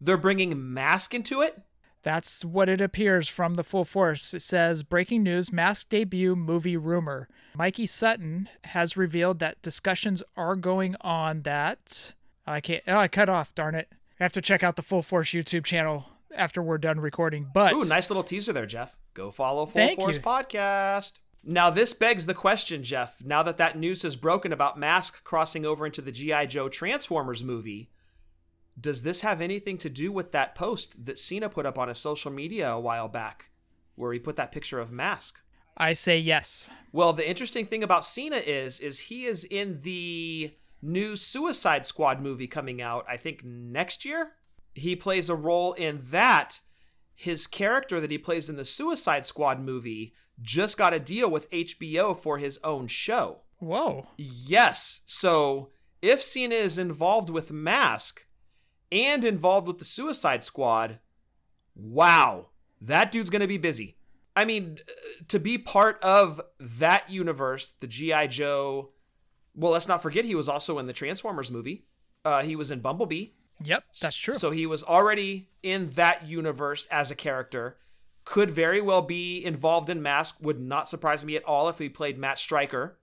they're bringing Mask into it? That's what it appears from the Full Force. It says, breaking news, Mask debut movie rumor. Mikey Sutton has revealed that discussions are going on that... I can't... Oh, I cut off, darn it. I have to check out the Full Force YouTube channel after we're done recording, but... Ooh, nice little teaser there, Jeff. Go follow Full Force Podcast. Now, this begs the question, Jeff. Now that that news has broken about Mask crossing over into the G I. Joe Transformers movie... Does this have anything to do with that post that Cena put up on his social media a while back where he put that picture of Mask? I say yes. Well, the interesting thing about Cena is, is he is in the new Suicide Squad movie coming out, I think, next year. He plays a role in that. His character that he plays in the Suicide Squad movie just got a deal with H B O for his own show. Whoa. Yes. So if Cena is involved with Mask... and involved with the Suicide Squad, wow, that dude's going to be busy. I mean, to be part of that universe, the G I. Joe, well, let's not forget he was also in the Transformers movie. Uh, he was in Bumblebee. Yep, that's true. So he was already in that universe as a character, could very well be involved in Mask, would not surprise me at all if he played Matt Stryker.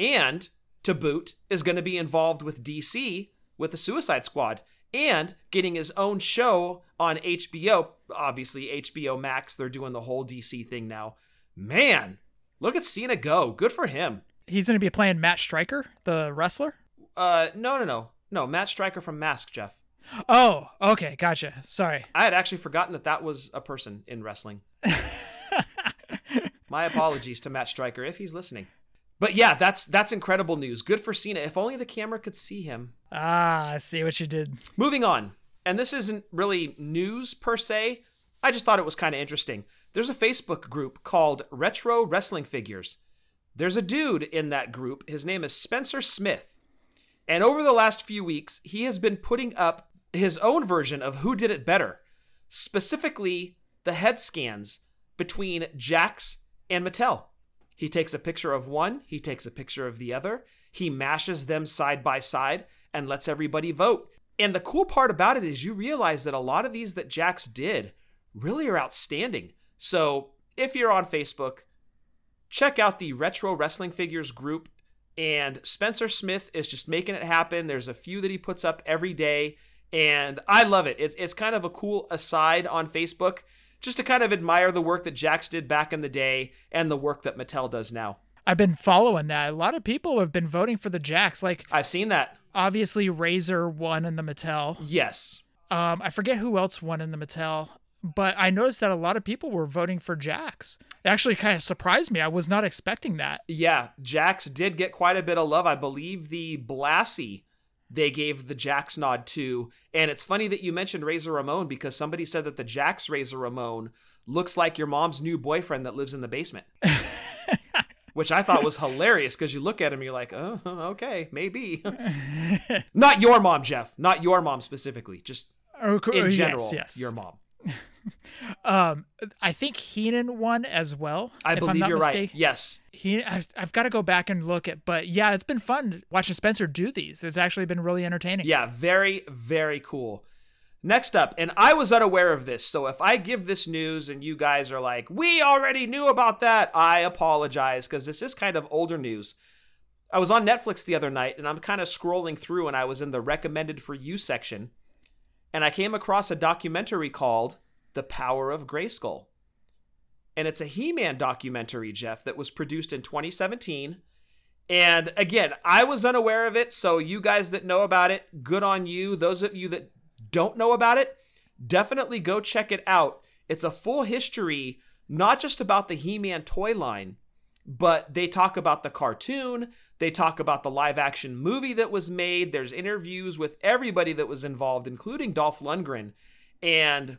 And, to boot, is going to be involved with D C with the Suicide Squad. And getting his own show on H B O, obviously H B O Max, they're doing the whole D C thing now. Man, look at Cena go. Good for him. He's going to be playing Matt Stryker, the wrestler? Uh, no, no, no. No, Matt Stryker from Mask, Jeff. Oh, okay. Gotcha. Sorry. I had actually forgotten that that was a person in wrestling. My apologies to Matt Stryker if he's listening. But yeah, that's that's incredible news. Good for Cena. If only the camera could see him. Ah, I see what you did. Moving on. And this isn't really news per se. I just thought it was kind of interesting. There's a Facebook group called Retro Wrestling Figures. There's a dude in that group. His name is Spencer Smith. And over the last few weeks, he has been putting up his own version of Who Did It Better, specifically the head scans between Jax and Mattel. He takes a picture of one, he takes a picture of the other, he mashes them side by side and lets everybody vote. And the cool part about it is you realize that a lot of these that Jax did really are outstanding. So if you're on Facebook, check out the Retro Wrestling Figures group. And Spencer Smith is just making it happen. There's a few that he puts up every day. And I love it. It's, it's kind of a cool aside on Facebook just to kind of admire the work that Jax did back in the day and the work that Mattel does now. I've been following that. A lot of people have been voting for the Jax. Like I've seen that. Obviously, Razor won in the Mattel. Yes. Um, I forget who else won in the Mattel, but I noticed that a lot of people were voting for Jax. It actually kind of surprised me. I was not expecting that. Yeah, Jax did get quite a bit of love. I believe the Blassie they gave the Jax nod to. And it's funny that you mentioned Razor Ramon because somebody said that the Jax Razor Ramon looks like your mom's new boyfriend that lives in the basement. Which I thought was hilarious because you look at him, you're like, oh, okay, maybe. Not your mom, Jeff. Not your mom specifically. Just okay, in general, yes, yes. Your mom. um, I think Heenan won as well. I if believe I'm not you're mistaken. Right. Yes. He, I, I've got to go back and look at, but yeah, it's been fun watching Spencer do these. It's actually been really entertaining. Yeah, very, very cool. Next up, and I was unaware of this, so if I give this news and you guys are like, we already knew about that, I apologize, because this is kind of older news. I was on Netflix the other night, and I'm kind of scrolling through, and I was in the Recommended For You section, and I came across a documentary called The Power of Grayskull. And it's a He-Man documentary, Jeff, that was produced in twenty seventeen. And again, I was unaware of it, so you guys that know about it, good on you. Those of you that don't know about it, definitely go check it out. It's a full history, not just about the He-Man toy line, but they talk about the cartoon, they talk about the live action movie that was made, there's interviews with everybody that was involved, including Dolph Lundgren, and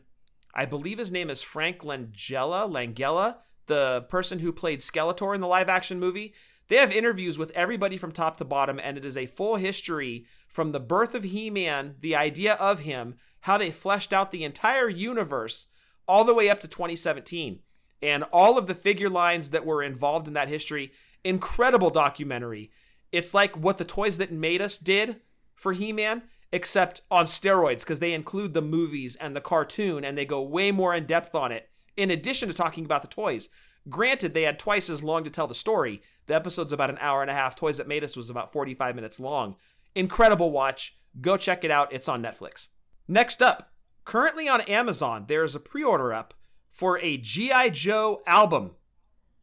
I believe his name is Frank Langella, Langella, the person who played Skeletor in the live action movie. They have interviews with everybody from top to bottom, and it is a full history from the birth of He-Man, the idea of him, how they fleshed out the entire universe all the way up to twenty seventeen. And all of the figure lines that were involved in that history, incredible documentary. It's like what The Toys That Made Us did for He-Man, except on steroids, because they include the movies and the cartoon, and they go way more in depth on it, in addition to talking about the toys. Granted, they had twice as long to tell the story. The episode's about an hour and a half. Toys That Made Us was about forty-five minutes long. Incredible watch. Go check it out. It's on Netflix. Next up, currently on Amazon, there is a pre-order up for a G I. Joe album.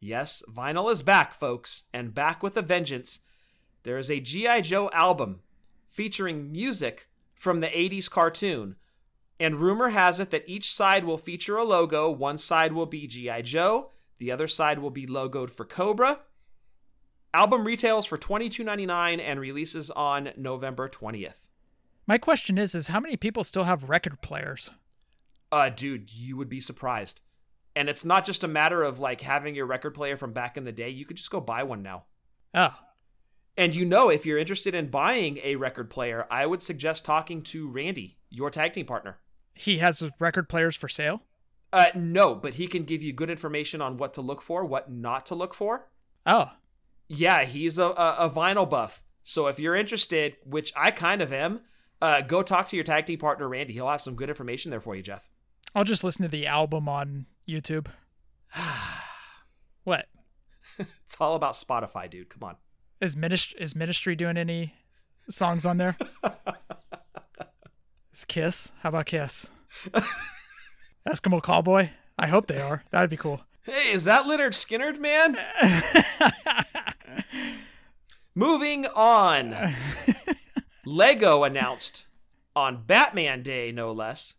Yes, vinyl is back, folks, and back with a vengeance. There is a G I. Joe album featuring music from the eighties cartoon. And rumor has it that each side will feature a logo. One side will be G I. Joe. The other side will be logoed for Cobra. Album retails for twenty-two dollars and ninety-nine cents and releases on November twentieth. My question is, is how many people still have record players? Uh, dude, you would be surprised. And it's not just a matter of like having your record player from back in the day. You could just go buy one now. Oh. And you know, if you're interested in buying a record player, I would suggest talking to Randy, your tag team partner. He has record players for sale? Uh, no, but he can give you good information on what to look for, what not to look for. Oh. Yeah, he's a, a, a vinyl buff. So if you're interested, which I kind of am, uh, go talk to your tag team partner, Randy. He'll have some good information there for you, Jeff. I'll just listen to the album on YouTube. What? It's all about Spotify, dude. Come on. Is, minist- is Ministry doing any songs on there? Is Kiss? How about Kiss? Eskimo Callboy? I hope they are. That'd be cool. Hey, is that Lynyrd Skynyrd, man? Moving on. Lego announced on Batman Day, no less,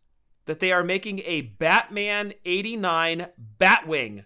that they are making a Batman eighty-nine Batwing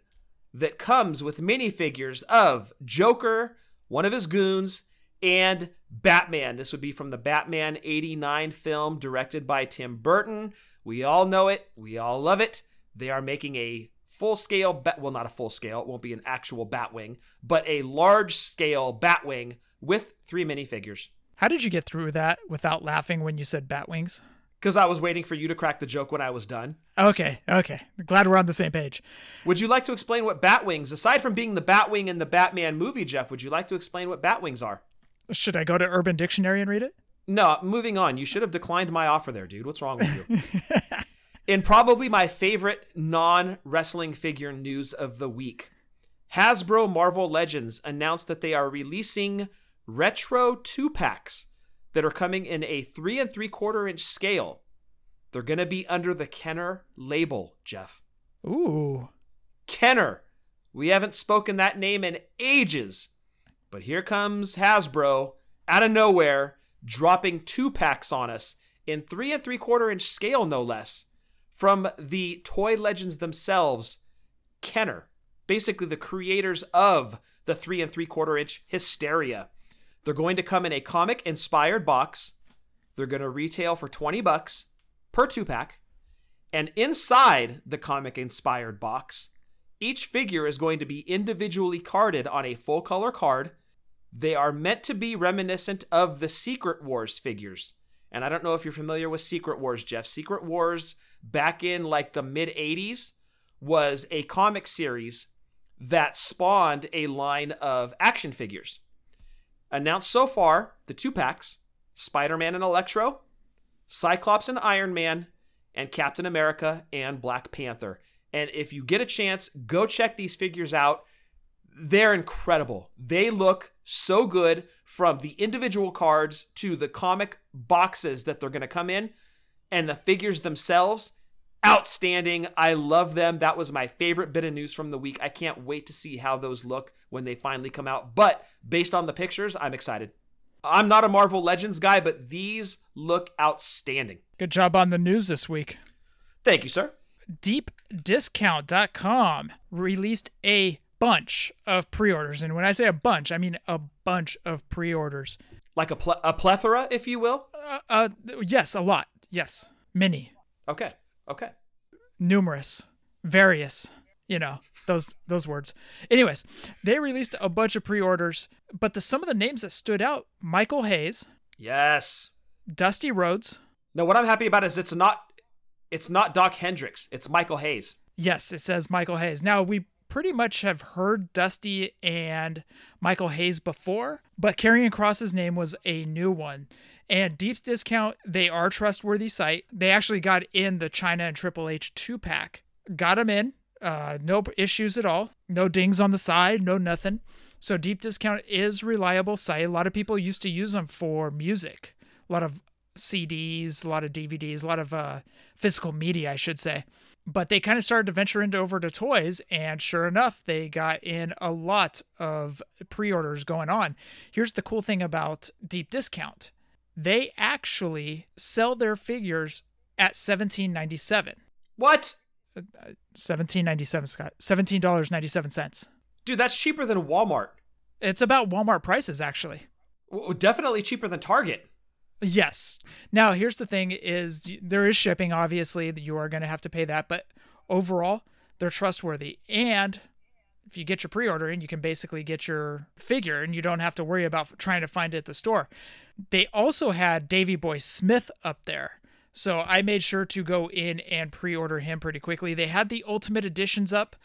that comes with minifigures of Joker, one of his goons, and Batman. This would be from the Batman eighty-nine film directed by Tim Burton. We all know it. We all love it. They are making a full-scale, bat- well, not a full-scale, it won't be an actual Batwing, but a large-scale Batwing with three minifigures. How did you get through that without laughing when you said bat wings? Because I was waiting for you to crack the joke when I was done. Okay, okay. Glad we're on the same page. Would you like to explain what bat wings, aside from being the Batwing in the Batman movie, Jeff, would you like to explain what bat wings are? Should I go to Urban Dictionary and read it? No, moving on. You should have declined my offer there, dude. What's wrong with you? In probably my favorite non-wrestling figure news of the week, Hasbro Marvel Legends announced that they are releasing retro two-packs that are coming in a three and three-quarter inch scale. They're going to be under the Kenner label, Jeff. Ooh. Kenner. We haven't spoken that name in ages. But here comes Hasbro out of nowhere, dropping two packs on us in three and three-quarter inch scale, no less, from the toy legends themselves, Kenner, basically the creators of the three and three-quarter inch hysteria. They're going to come in a comic-inspired box. They're going to retail for twenty bucks per two-pack. And inside the comic-inspired box, each figure is going to be individually carded on a full-color card. They are meant to be reminiscent of the Secret Wars figures. And I don't know if you're familiar with Secret Wars, Jeff. Secret Wars, back in like the mid-eighties, was a comic series that spawned a line of action figures. Announced so far, the two packs, Spider-Man and Electro, Cyclops and Iron Man, and Captain America and Black Panther. And if you get a chance, go check these figures out. They're incredible. They look so good, from the individual cards to the comic boxes that they're going to come in. And the figures themselves, outstanding. I love them. That was my favorite bit of news from the week. I can't wait to see how those look when they finally come out. But based on the pictures, I'm excited. I'm not a Marvel Legends guy, but these look outstanding. Good job on the news this week. Thank you, sir. deep discount dot com released a bunch of pre-orders. And when I say a bunch, I mean a bunch of pre-orders. Like a, pl- a plethora, if you will? Uh, uh, yes, a lot. Yes. Many. Okay. Okay. Numerous, various, you know, those those words. Anyways, they released a bunch of pre-orders, but the some of the names that stood out, Michael Hayes. Yes. Dusty Rhodes. No, what I'm happy about is it's not it's not Doc Hendricks. It's Michael Hayes. Yes, it says Michael Hayes. Now, we pretty much have heard Dusty and Michael Hayes before, but Karrion Kross's name was a new one. And Deep Discount, they are a trustworthy site. They actually got in the China and Triple H two-pack. Got them in. Uh, no issues at all. No dings on the side. No nothing. So Deep Discount is a reliable site. A lot of people used to use them for music. A lot of C Ds, a lot of D V Ds, a lot of uh, physical media, I should say. But they kind of started to venture into over to toys, and sure enough, they got in a lot of pre-orders going on. Here's the cool thing about Deep Discount. They actually sell their figures at seventeen dollars and ninety-seven cents. What? Uh, seventeen dollars and ninety-seven cents, Scott. seventeen dollars and ninety-seven cents. Dude, that's cheaper than Walmart. It's about Walmart prices, actually. Well, definitely cheaper than Target. Yes. Now, here's the thing is there is shipping, obviously, that you are going to have to pay that. But overall, they're trustworthy. And if you get your pre-order in, you can basically get your figure and you don't have to worry about trying to find it at the store. They also had Davey Boy Smith up there. So I made sure to go in and pre-order him pretty quickly. They had the Ultimate Editions up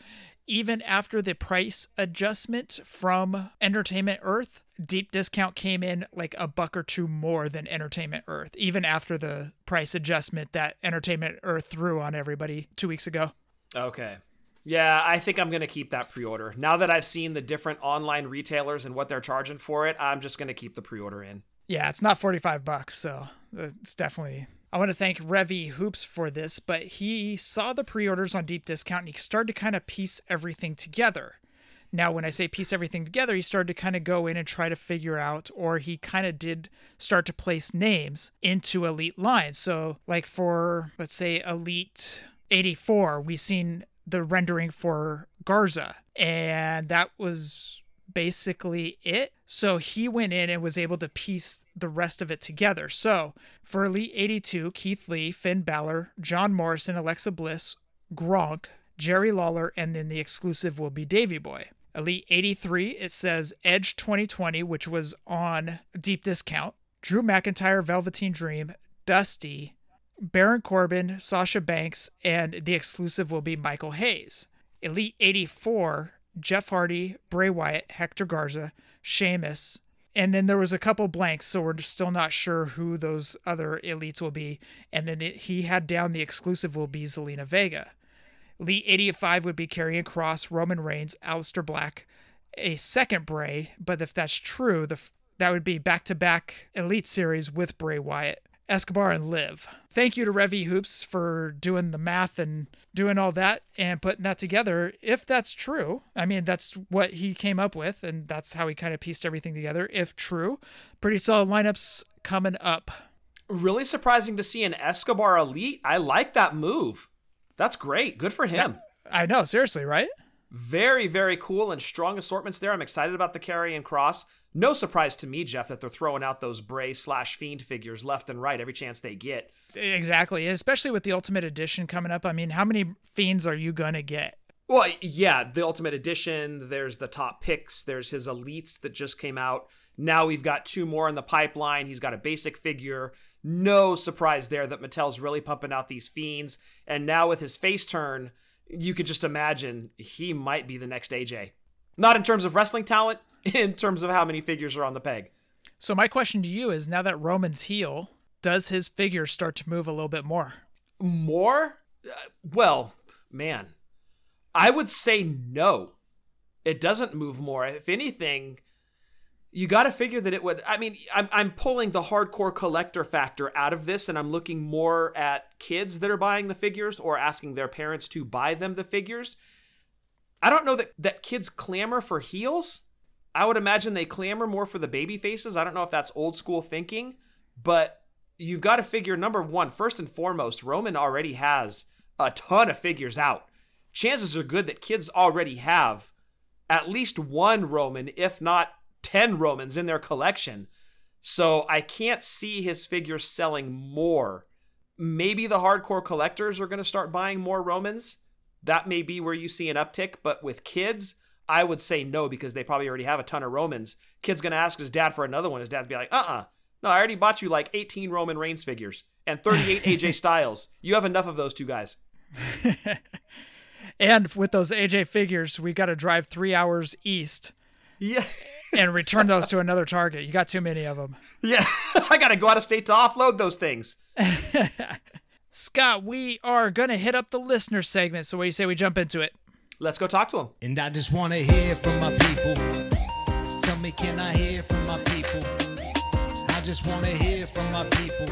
even after the price adjustment from Entertainment Earth. Deep Discount came in like a buck or two more than Entertainment Earth, even after the price adjustment that Entertainment Earth threw on everybody two weeks ago. Okay. Yeah, I think I'm going to keep that pre-order. Now that I've seen the different online retailers and what they're charging for it, I'm just going to keep the pre-order in. Yeah, it's not forty-five bucks, so it's definitely... I want to thank Revy Hoops for this, but he saw the pre-orders on Deep Discount and he started to kind of piece everything together. Now, when I say piece everything together, he started to kind of go in and try to figure out, or he kind of did start to place names into elite lines. So like for, let's say, Elite eighty-four, we've seen the rendering for Garza, and that was basically it. So he went in and was able to piece the rest of it together. So for Elite eighty-two, Keith Lee, Finn Balor, John Morrison, Alexa Bliss, Gronk, Jerry Lawler, and then the exclusive will be Davey Boy. Elite eighty-three, it says Edge twenty twenty, which was on Deep Discount. Drew McIntyre, Velveteen Dream, Dusty, Baron Corbin, Sasha Banks, and the exclusive will be Michael Hayes. Elite eighty-four, Jeff Hardy, Bray Wyatt, Hector Garza, Sheamus, and then there was a couple blanks, so we're still not sure who those other elites will be. And then it, he had down the exclusive will be Zelina Vega. Elite eighty-five would be Karrion Kross, Roman Reigns, Aleister Black, a second Bray, but if that's true, the that would be back-to-back Elite Series with Bray Wyatt, Escobar, and Liv. Thank you to Revy Hoops for doing the math and doing all that and putting that together. If that's true, I mean, that's what he came up with, and that's how he kind of pieced everything together. If true, pretty solid lineups coming up. Really surprising to see an Escobar Elite. I like that move. That's great. Good for him. Yeah, I know. Seriously, right? Very, very cool and strong assortments there. I'm excited about the Karrion Kross. No surprise to me, Jeff, that they're throwing out those Bray slash Fiend figures left and right every chance they get. Exactly, especially with the Ultimate Edition coming up. I mean, how many Fiends are you going to get? Well, yeah, the Ultimate Edition, there's the top picks, there's his Elites that just came out. Now we've got two more in the pipeline. He's got a basic figure. No surprise there that Mattel's really pumping out these Fiends. And now with his face turn, you could just imagine he might be the next A J. Not in terms of wrestling talent, in terms of how many figures are on the peg. So my question to you is, now that Roman's heel, does his figure start to move a little bit more? More? Uh, well, man, I would say no. It doesn't move more. If anything, you got to figure that it would. I mean, I'm, I'm pulling the hardcore collector factor out of this, and I'm looking more at kids that are buying the figures or asking their parents to buy them the figures. I don't know that, that kids clamor for heels. I would imagine they clamor more for the baby faces. I don't know if that's old school thinking, but you've got to figure, number one, first and foremost, Roman already has a ton of figures out. Chances are good that kids already have at least one Roman, if not ten Romans in their collection. So I can't see his figure selling more. Maybe the hardcore collectors are going to start buying more Romans. That may be where you see an uptick, but with kids, I would say no, because they probably already have a ton of Romans. Kid's going to ask his dad for another one. His dad's be like, uh-uh. No, I already bought you like eighteen Roman Reigns figures and thirty-eight A J Styles. You have enough of those two guys. And with those A J figures, we got to drive three hours east. Yeah. And return those to another Target. You got too many of them. Yeah. I got to go out of state to offload those things. Scott, we are going to hit up the listener segment. So what do you say we jump into it? Let's go talk to him. And I just want to hear from my people. Tell me, can I hear from my people? I just want to hear from my people.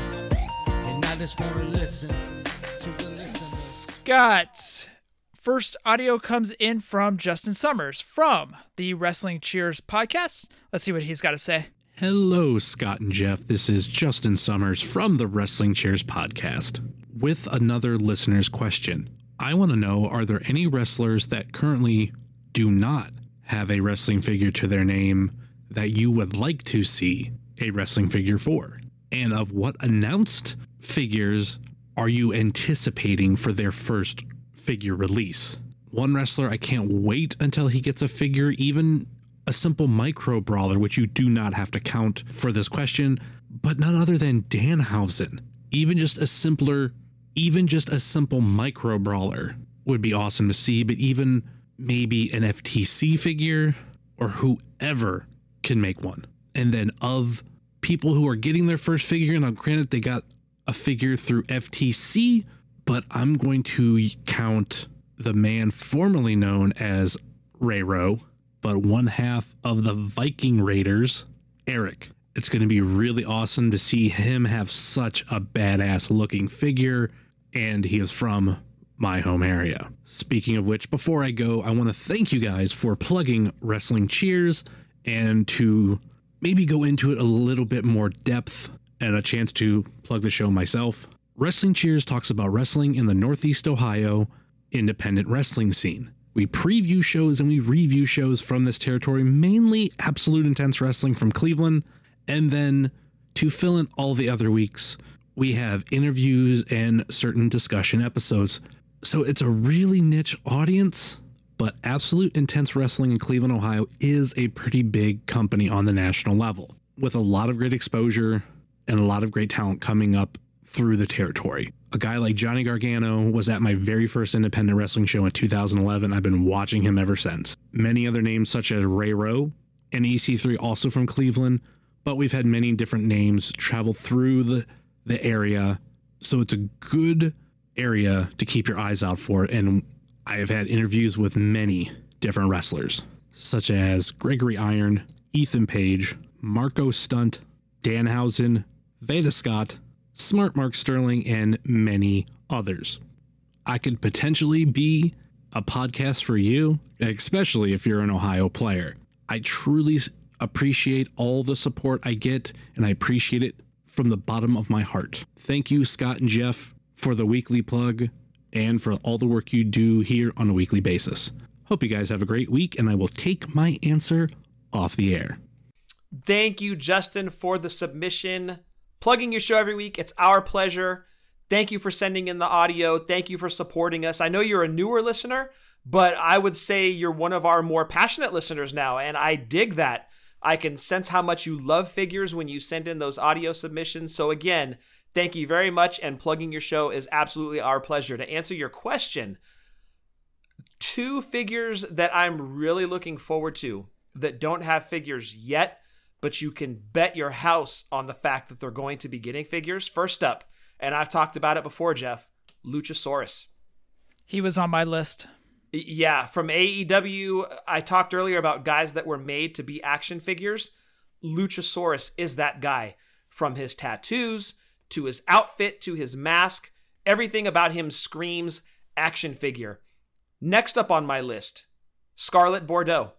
And I just want to listen to the listeners. Scott, first audio comes in from Justin Summers from the Wrestling Cheers podcast. Let's see what he's got to say. Hello, Scott and Jeff. This is Justin Summers from the Wrestling Cheers podcast with another listener's question. I want to know, are there any wrestlers that currently do not have a wrestling figure to their name that you would like to see a wrestling figure for? And of what announced figures are you anticipating for their first figure release? One wrestler, I can't wait until he gets a figure, even a simple micro brawler, which you do not have to count for this question, but none other than Danhausen. Even just a simpler Even just a simple micro brawler would be awesome to see, but even maybe an F T C figure or whoever can make one. And then of people who are getting their first figure, and I'm granted they got a figure through F T C, but I'm going to count the man formerly known as Rayro, but one half of the Viking Raiders, Eric. It's going to be really awesome to see him have such a badass looking figure. And he is from my home area. Speaking of which, before I go, I want to thank you guys for plugging Wrestling Cheers and to maybe go into it a little bit more depth and a chance to plug the show myself. Wrestling Cheers talks about wrestling in the Northeast Ohio independent wrestling scene. We preview shows and we review shows from this territory, mainly Absolute Intense Wrestling from Cleveland. And then to fill in all the other weeks, we have interviews and certain discussion episodes. So it's a really niche audience, but Absolute Intense Wrestling in Cleveland, Ohio is a pretty big company on the national level with a lot of great exposure, and a lot of great talent coming up through the territory. A guy like Johnny Gargano was at my very first independent wrestling show in two thousand eleven. I've been watching him ever since. Many other names such as Ray Rowe and E C three, also from Cleveland, but we've had many different names travel through the, the area. So it's a good area to keep your eyes out for. And I have had interviews with many different wrestlers, such as Gregory Iron, Ethan Page, Marco Stunt, Danhausen, Veda Scott, Smart Mark Sterling, and many others. I could potentially be a podcast for you, especially if you're an Ohio player. I truly appreciate all the support I get, and I appreciate it from the bottom of my heart. Thank you, Scott and Jeff, for the weekly plug and for all the work you do here on a weekly basis. Hope you guys have a great week, and I will take my answer off the air. Thank you, Justin, for the submission. Plugging your show every week, it's our pleasure. Thank you for sending in the audio. Thank you for supporting us. I know you're a newer listener, but I would say you're one of our more passionate listeners now, and I dig that. I can sense how much you love figures when you send in those audio submissions. So again, thank you very much, and plugging your show is absolutely our pleasure. To answer your question, two figures that I'm really looking forward to that don't have figures yet, but you can bet your house on the fact that they're going to be getting figures. First up, and I've talked about it before, Jeff, Luchasaurus. He was on my list. Yeah, from A E W, I talked earlier about guys that were made to be action figures. Luchasaurus is that guy. From his tattoos, to his outfit, to his mask, everything about him screams action figure. Next up on my list, Scarlet Bordeaux.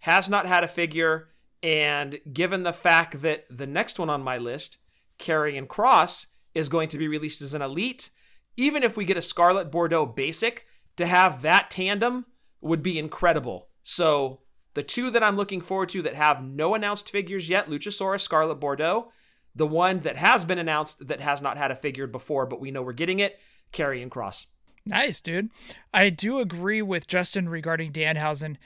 Has not had a figure. And given the fact that the next one on my list, Karrion Kross, is going to be released as an Elite, even if we get a Scarlet Bordeaux basic, to have that tandem would be incredible. So the two that I'm looking forward to that have no announced figures yet, Luchasaurus, Scarlet Bordeaux. The one that has been announced that has not had a figure before, but we know we're getting it, Karrion Kross. Nice, dude. I do agree with Justin regarding Danhausen,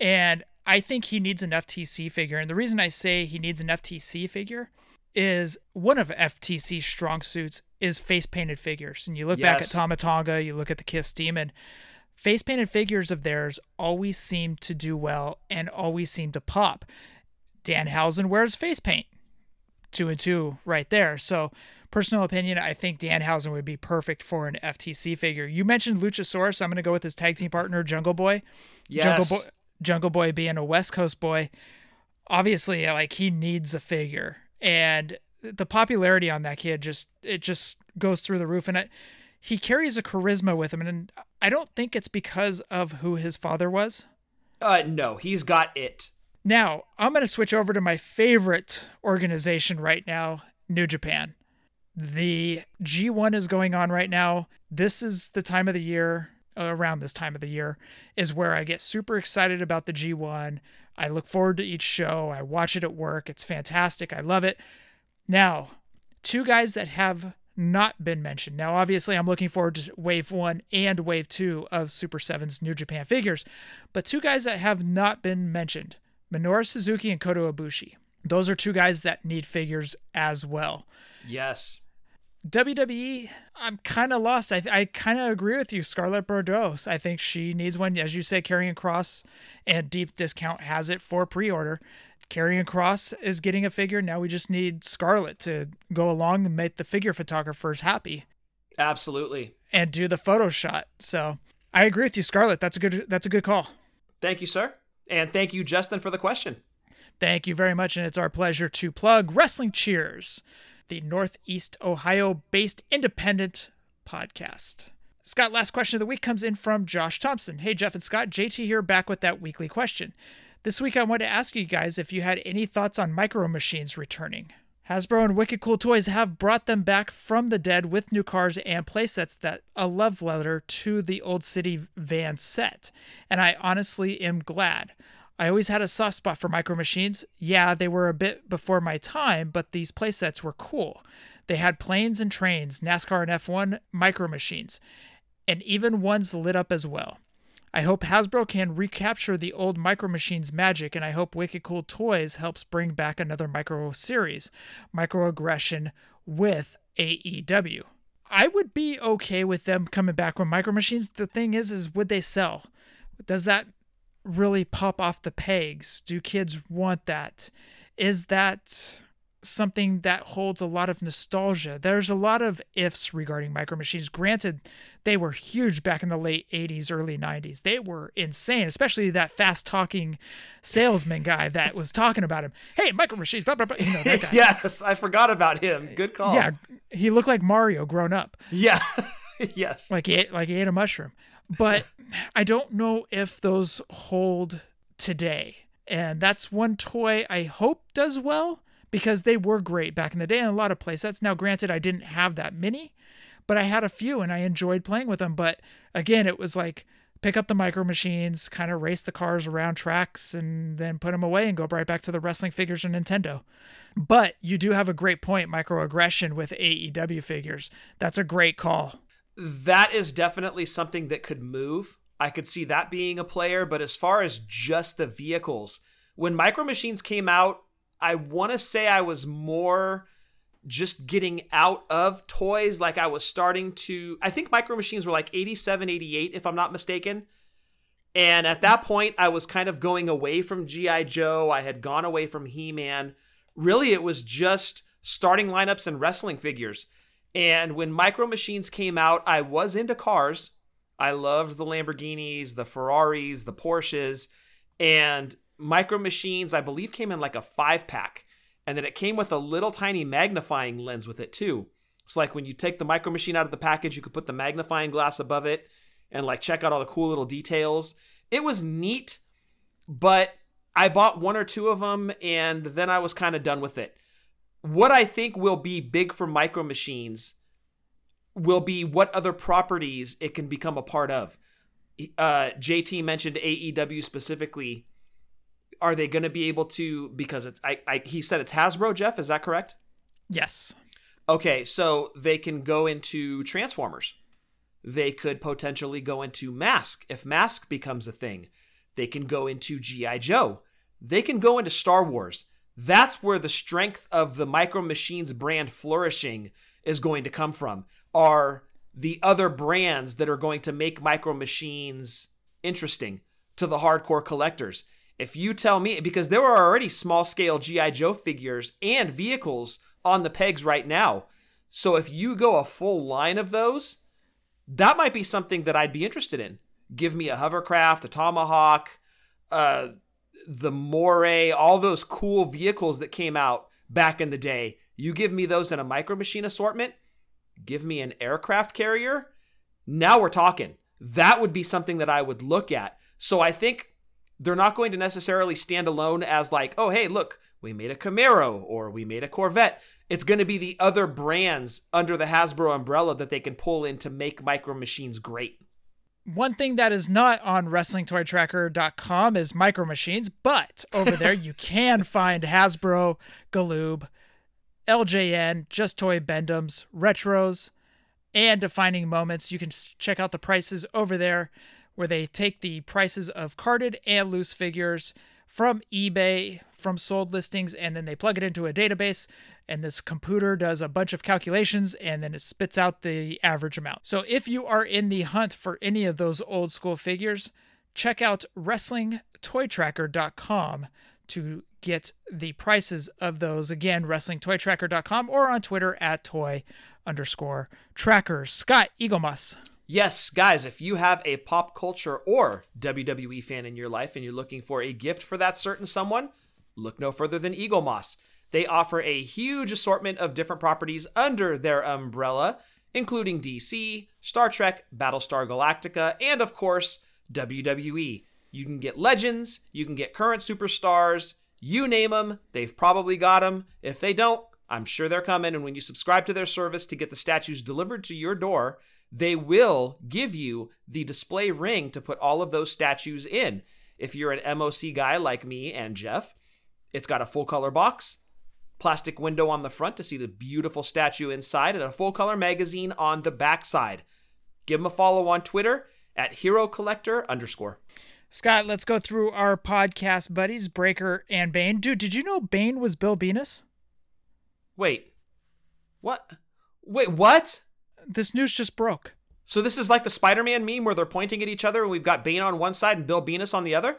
and I think he needs an F T C figure. And the reason I say he needs an F T C figure is one of F T C's strong suits is face-painted figures. And you look yes. back at Tama Tonga, you look at the Kiss Demon, face-painted figures of theirs always seem to do well and always seem to pop. Danhausen wears face paint. Two and two right there. So personal opinion, I think Danhausen would be perfect for an F T C figure. You mentioned Luchasaurus. I'm going to go with his tag team partner, Jungle Boy. Yes. Jungle Boy. Jungle Boy being a West Coast boy, obviously, like, he needs a figure, and the popularity on that kid just it just goes through the roof. And it, he carries a charisma with him, and I don't think it's because of who his father was. Uh, no, he's got it. Now I'm gonna switch over to my favorite organization right now, New Japan. The G one is going on right now. This is the time of the year. Around this time of the year is where I get super excited about the G one. I look forward to each show. I watch it at work. It's fantastic. I love it. Now, two guys that have not been mentioned. Now, obviously, I'm looking forward to Wave one and Wave two of Super seven's New Japan figures, but two guys that have not been mentioned, Minoru Suzuki and Kota Ibushi. Those are two guys that need figures as well. Yes. W W E, I'm kind of lost. I I kind of agree with you, Scarlett Bordeaux. I think she needs one. As you say, Karrion Kross and Deep Discount has it for pre-order. Karrion Kross is getting a figure. Now we just need Scarlett to go along and make the figure photographers happy. Absolutely. And do the photo shot. So I agree with you, Scarlett. That's a good, that's a good call. Thank you, sir. And thank you, Justin, for the question. Thank you very much. And it's our pleasure to plug Wrestling Cheers, the Northeast Ohio-based independent podcast. Scott, last question of the week comes in from Josh Thompson. Hey, Jeff and Scott, J T here, back with that weekly question. This week, I wanted to ask you guys if you had any thoughts on Micro Machines returning. Hasbro and Wicked Cool Toys have brought them back from the dead with new cars and playsets that a love letter to the Old City Van set, and I honestly am glad. I always had a soft spot for Micro Machines. Yeah, they were a bit before my time, but these playsets were cool. They had planes and trains, NASCAR and F one, Micro Machines, and even ones lit up as well. I hope Hasbro can recapture the old Micro Machines magic, and I hope Wicked Cool Toys helps bring back another Micro series, Microaggression with A E W. I would be okay with them coming back with Micro Machines. The thing is, is would they sell? Does that really pop off the pegs? Do kids want that? Is that something that holds a lot of nostalgia? There's a lot of ifs regarding Micro Machines. Granted, they were huge back in the late eighties, early nineties. They were insane, especially that fast-talking salesman guy that was talking about him. Hey, Micro Machines, blah, blah, blah. You know, that guy. Yes, I forgot about him. Good call. Yeah, he looked like Mario grown up. Yeah, yes. Like he, ate, like he ate a mushroom. But I don't know if those hold today. And that's one toy I hope does well, because they were great back in the day in a lot of places. Now, granted, I didn't have that many, but I had a few and I enjoyed playing with them. But again, it was like pick up the Micro Machines, kind of race the cars around tracks, and then put them away and go right back to the wrestling figures and Nintendo. But you do have a great point, Microaggression with A E W figures. That's a great call. That is definitely something that could move. I could see that being a player. But as far as just the vehicles, when Micro Machines came out, I want to say I was more just getting out of toys. Like I was starting to, I think Micro Machines were like eighty-seven, eighty-eight, if I'm not mistaken. And at that point I was kind of going away from G I Joe. I had gone away from He-Man. Really, it was just starting lineups and wrestling figures. And when Micro Machines came out, I was into cars. I loved the Lamborghinis, the Ferraris, the Porsches, and Micro Machines, I believe, came in like a five pack, and then it came with a little tiny magnifying lens with it too. So like when you take the Micro Machine out of the package, you could put the magnifying glass above it and like check out all the cool little details. It was neat, but I bought one or two of them and then I was kind of done with it. What I think will be big for Micro Machines will be what other properties it can become a part of. Uh, J T mentioned A E W specifically. Are they going to be able to, because it's, I, I, he said it's Hasbro, Jeff, is that correct? Yes. Okay. So they can go into Transformers. They could potentially go into Mask. If Mask becomes a thing, they can go into G I Joe. They can go into Star Wars. That's where the strength of the Micro Machines brand flourishing is going to come from, are the other brands that are going to make Micro Machines interesting to the hardcore collectors. If you tell me, because there are already small-scale G I. Joe figures and vehicles on the pegs right now. So if you go a full line of those, that might be something that I'd be interested in. Give me a hovercraft, a tomahawk, uh, the Moray, all those cool vehicles that came out back in the day. You give me those in a Micro Machine assortment, give me an aircraft carrier. Now we're talking. That would be something that I would look at. So I think they're not going to necessarily stand alone as like, oh, hey, look, we made a Camaro or we made a Corvette. It's going to be the other brands under the Hasbro umbrella that they can pull in to make Micro Machines great. One thing that is not on Wrestling Toy Tracker dot com is Micro Machines, but over there you can find Hasbro, Galoob, L J N, Just Toy Bendems, Retros, and Defining Moments. You can check out the prices over there, where they take the prices of carded and loose figures from eBay, from sold listings, and then they plug it into a database, and this computer does a bunch of calculations, and then it spits out the average amount. So if you are in the hunt for any of those old school figures, check out Wrestling Toy Tracker dot com to get the prices of those. Again, Wrestling Toy Tracker dot com, or on Twitter at toy underscore trackers. Scott Eaglemoss. Yes, guys, if you have a pop culture or W W E fan in your life and you're looking for a gift for that certain someone, look no further than Eagle Moss. They offer a huge assortment of different properties under their umbrella, including D C, Star Trek, Battlestar Galactica, and of course, W W E. You can get Legends, you can get current superstars, you name them, they've probably got them. If they don't, I'm sure they're coming, and when you subscribe to their service to get the statues delivered to your door, they will give you the display ring to put all of those statues in. If you're an M O C guy like me and Jeff, it's got a full color box, plastic window on the front to see the beautiful statue inside, and a full color magazine on the backside. Give them a follow on Twitter at Hero Collector underscore. Scott, let's go through our podcast buddies, Breaker and Bane. Dude, did you know Bane was Bill Venus? Wait, what? Wait, what? This news just broke. So this is like the Spider-Man meme where they're pointing at each other and we've got Bane on one side and Bill Venus on the other?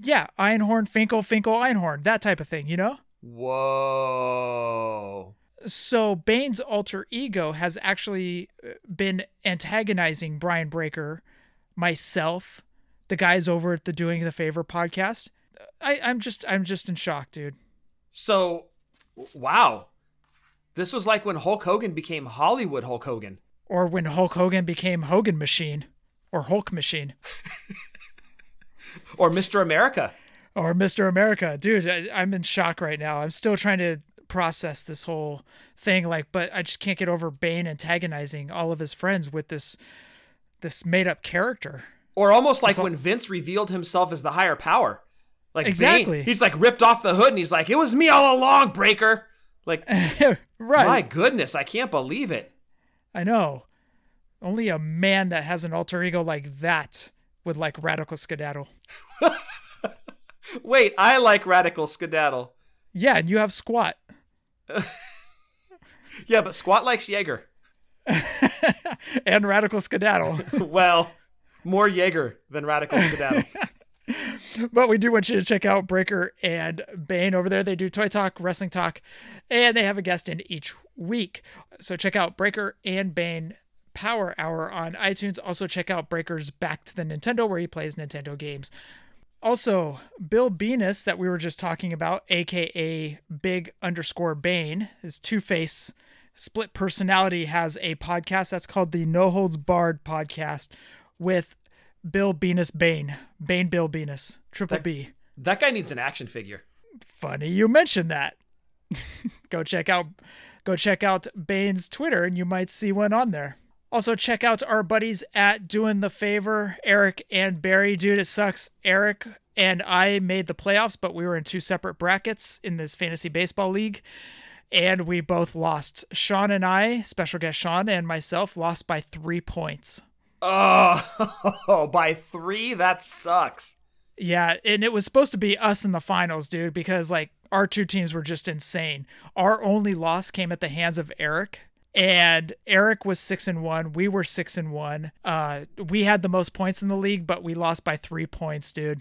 Yeah, Einhorn, Finkel, Finkel, Einhorn, that type of thing, you know? Whoa. So Bane's alter ego has actually been antagonizing Brian Breaker, myself, the guys over at the Doing the Favor podcast. I, I'm just I'm just in shock, dude. So, wow. This was like when Hulk Hogan became Hollywood Hulk Hogan. Or when Hulk Hogan became Hogan Machine. Or Hulk Machine. Or Mister America. Or Mister America. Dude, I, I'm in shock right now. I'm still trying to process this whole thing, like, but I just can't get over Bane antagonizing all of his friends with this this made-up character. Or almost like when Vince revealed himself as the higher power. Like, exactly. Bane, he's like ripped off the hood and he's like, it was me all along, Breaker. Like, right. My goodness, I can't believe it. I know. Only a man that has an alter ego like that would like Radical Skedaddle. Wait, I like Radical Skedaddle. Yeah, and you have Squat. Yeah, but Squat likes Jaeger. And Radical Skedaddle. Well... more Jaeger than Radical Skedaddle. But we do want you to check out Breaker and Bane over there. They do toy talk, wrestling talk, and they have a guest in each week. So check out Breaker and Bane Power Hour on iTunes. Also check out Breaker's Back to the Nintendo, where he plays Nintendo games. Also, Bill Venus, that we were just talking about, a k a. Big underscore Bane, his two-face split personality, has a podcast that's called the No Holds Barred Podcast, with Bill Venus Bane. Bane Bill Venus. Triple that, B. That guy needs an action figure. Funny you mentioned that. Go check out go check out Bane's Twitter and you might see one on there. Also check out our buddies at Doing the Favor, Eric and Barry. Dude, it sucks. Eric and I made the playoffs, but we were in two separate brackets in this fantasy baseball league. And we both lost. Sean and I, special guest Sean and myself, lost by three points. Oh, by three? That sucks. Yeah, and it was supposed to be us in the finals, dude, because, like, our two teams were just insane. Our only loss came at the hands of Eric, and Eric was six and one. We were six and one. Uh, we had the most points in the league, but we lost by three points, dude.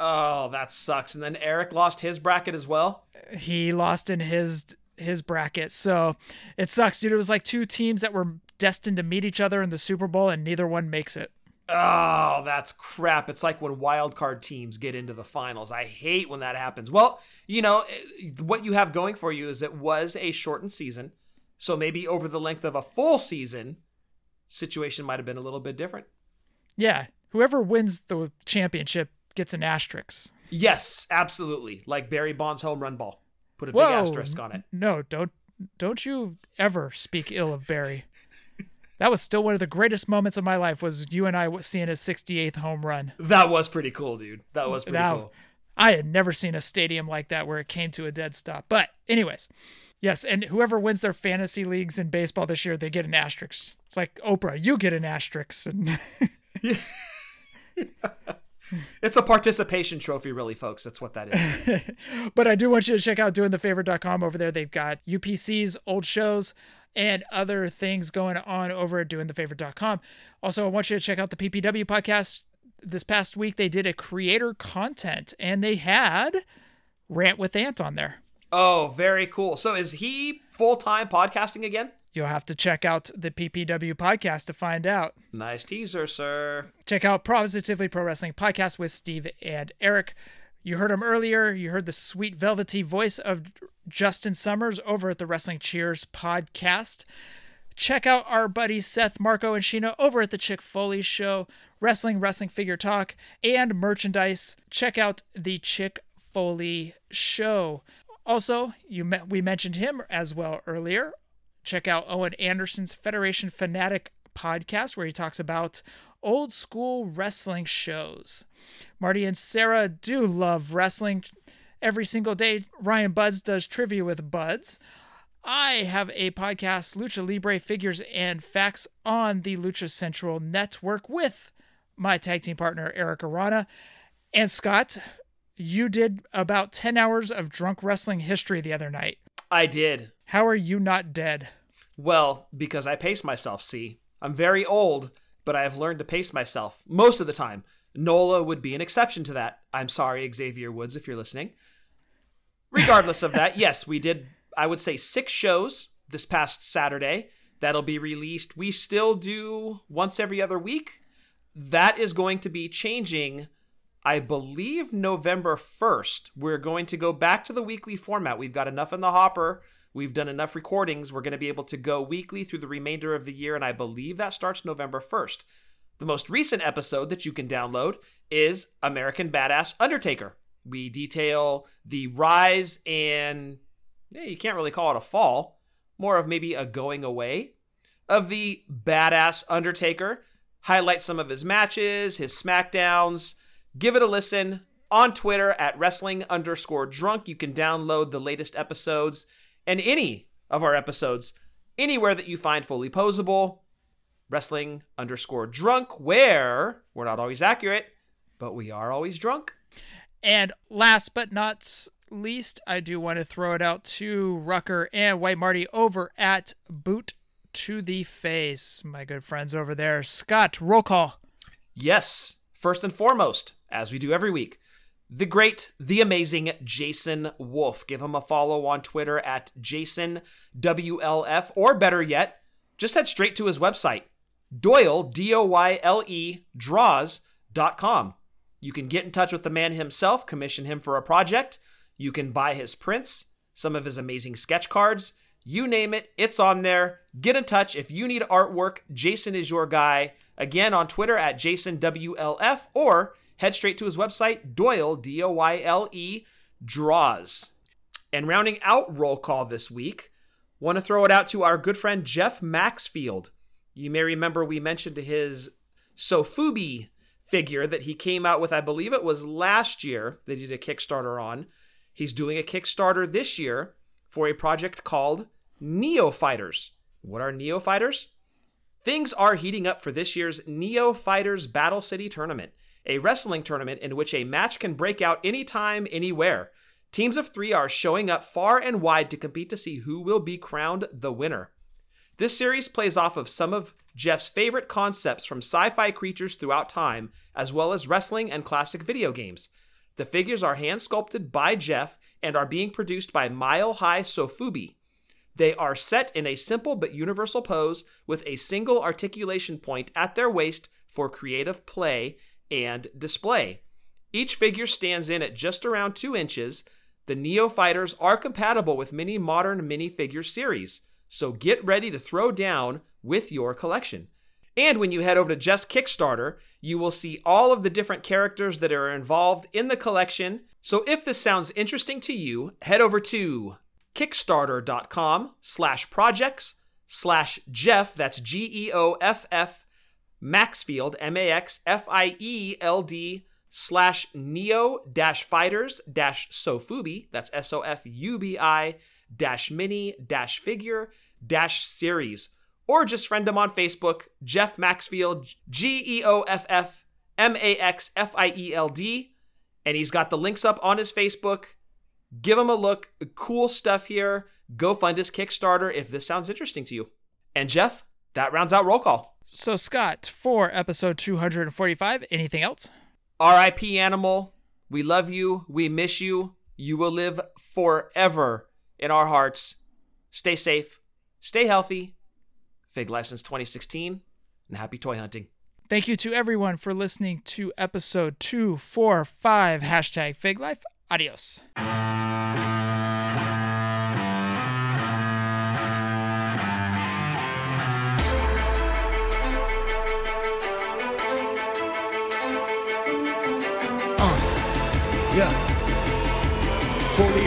Oh, that sucks. And then Eric lost his bracket as well? He lost in his his bracket, so it sucks, dude. It was like two teams that were destined to meet each other in the Super Bowl, and neither one makes it. Oh, that's crap. It's like when wildcard teams get into the finals. I hate when that happens. Well, you know, what you have going for you is it was a shortened season, so maybe over the length of a full season, situation might have been a little bit different. Yeah. Whoever wins the championship gets an asterisk. Yes, absolutely. Like Barry Bonds' home run ball. Put a Whoa, big asterisk on it. No, don't don't you ever speak ill of Barry. That was still one of the greatest moments of my life, was you and I seeing his sixty-eighth home run. That was pretty cool, dude. That was pretty now, cool. I had never seen a stadium like that where it came to a dead stop. But anyways, yes, and whoever wins their fantasy leagues in baseball this year, they get an asterisk. It's like, Oprah, you get an asterisk. And It's a participation trophy, really, folks. That's what that is. But I do want you to check out doing the favor dot com. Over there, they've got U P Cs, old shows, and other things going on over at doing the favor dot com. Also, I want you to check out the P P W podcast. This past week, they did a creator content, and they had Rant with Ant on there. Oh, very cool. So is he full-time podcasting again? You'll have to check out the P P W podcast to find out. Nice teaser, sir. Check out Positively Pro Wrestling Podcast with Steve and Eric. You heard him earlier. You heard the sweet velvety voice of Justin Summers over at the Wrestling Cheers podcast. Check out our buddies Seth, Marco, and Sheena over at the Chick Foley Show, Wrestling, Wrestling Figure Talk, and Merchandise. Check out the Chick Foley Show. Also, you me- we mentioned him as well earlier. Check out Owen Anderson's Federation Fanatic podcast, where he talks about old school wrestling shows. Marty and Sarah do love wrestling every single day. Ryan Buds does trivia with Buds. I have a podcast, Lucha Libre Figures and Facts, on the Lucha Central Network with my tag team partner, Eric Arana. And Scott, you did about ten hours of drunk wrestling history the other night. I did. How are you not dead? Well, because I pace myself, see? I'm very old, but I have learned to pace myself most of the time. Nola would be an exception to that. I'm sorry, Xavier Woods, if you're listening. Regardless of that, yes, we did, I would say, six shows this past Saturday. That'll be released. We still do once every other week. That is going to be changing, I believe, November first. We're going to go back to the weekly format. We've got enough in the hopper. We've done enough recordings. We're going to be able to go weekly through the remainder of the year, and I believe that starts November first. The most recent episode that you can download is American Badass Undertaker. We detail the rise and, yeah, you can't really call it a fall, more of maybe a going away of the Badass Undertaker. Highlight some of his matches, his SmackDowns. Give it a listen on Twitter at wrestling underscore drunk. You can download the latest episodes and any of our episodes anywhere that you find fully posable. Wrestling underscore drunk, where we're not always accurate, but we are always drunk. And last but not least, I do want to throw it out to Rucker and White Marty over at Boot to the Face, my good friends over there. Scott, roll call. Yes. First and foremost, as we do every week, the great, the amazing Jason Wolf. Give him a follow on Twitter at Jason W L F, or better yet, just head straight to his website, Doyle, D O Y L E, draws dot com. You can get in touch with the man himself, commission him for a project. You can buy his prints, some of his amazing sketch cards. You name it, it's on there. Get in touch. If you need artwork, Jason is your guy. Again, on Twitter at Jason W L F, or head straight to his website, Doyle, D O Y L E, draws. And rounding out Roll Call this week, want to throw it out to our good friend Jeff Maxfield. You may remember we mentioned his Sofubi figure that he came out with, I believe it was last year, they did a Kickstarter on. He's doing a Kickstarter this year for a project called Neo Fighters. What are Neo Fighters? Things are heating up for this year's Neo Fighters Battle City Tournament, a wrestling tournament in which a match can break out anytime, anywhere. Teams of three are showing up far and wide to compete to see who will be crowned the winner. This series plays off of some of Jeff's favorite concepts from sci-fi creatures throughout time, as well as wrestling and classic video games. The figures are hand-sculpted by Jeff and are being produced by Mile High Sofubi. They are set in a simple but universal pose with a single articulation point at their waist for creative play and display. Each figure stands in at just around two inches. The Neo Fighters are compatible with many modern minifigure series, so get ready to throw down with your collection. And when you head over to Jeff's Kickstarter, you will see all of the different characters that are involved in the collection. So if this sounds interesting to you, head over to kickstarter.com slash projects slash Jeff, that's G E O F F, Maxfield, M A X F I E L D, slash neo-fighters-sofubi, that's S O F U B I, dash mini, dash figure, dash series. Or just friend him on Facebook, Jeff Maxfield, G E O F F, M A X F I E L D. And he's got the links up on his Facebook. Give him a look. Cool stuff here. Go fund his Kickstarter if this sounds interesting to you. And Jeff, that rounds out Roll Call. So Scott, for episode two forty-five, anything else? R I P Animal, we love you. We miss you. You will live forever in our hearts. Stay safe. Stay healthy. Fig License twenty sixteen, and happy toy hunting. Thank you to everyone for listening to episode two forty-five, hashtag Fig Life. Adios. Uh, yeah. Fully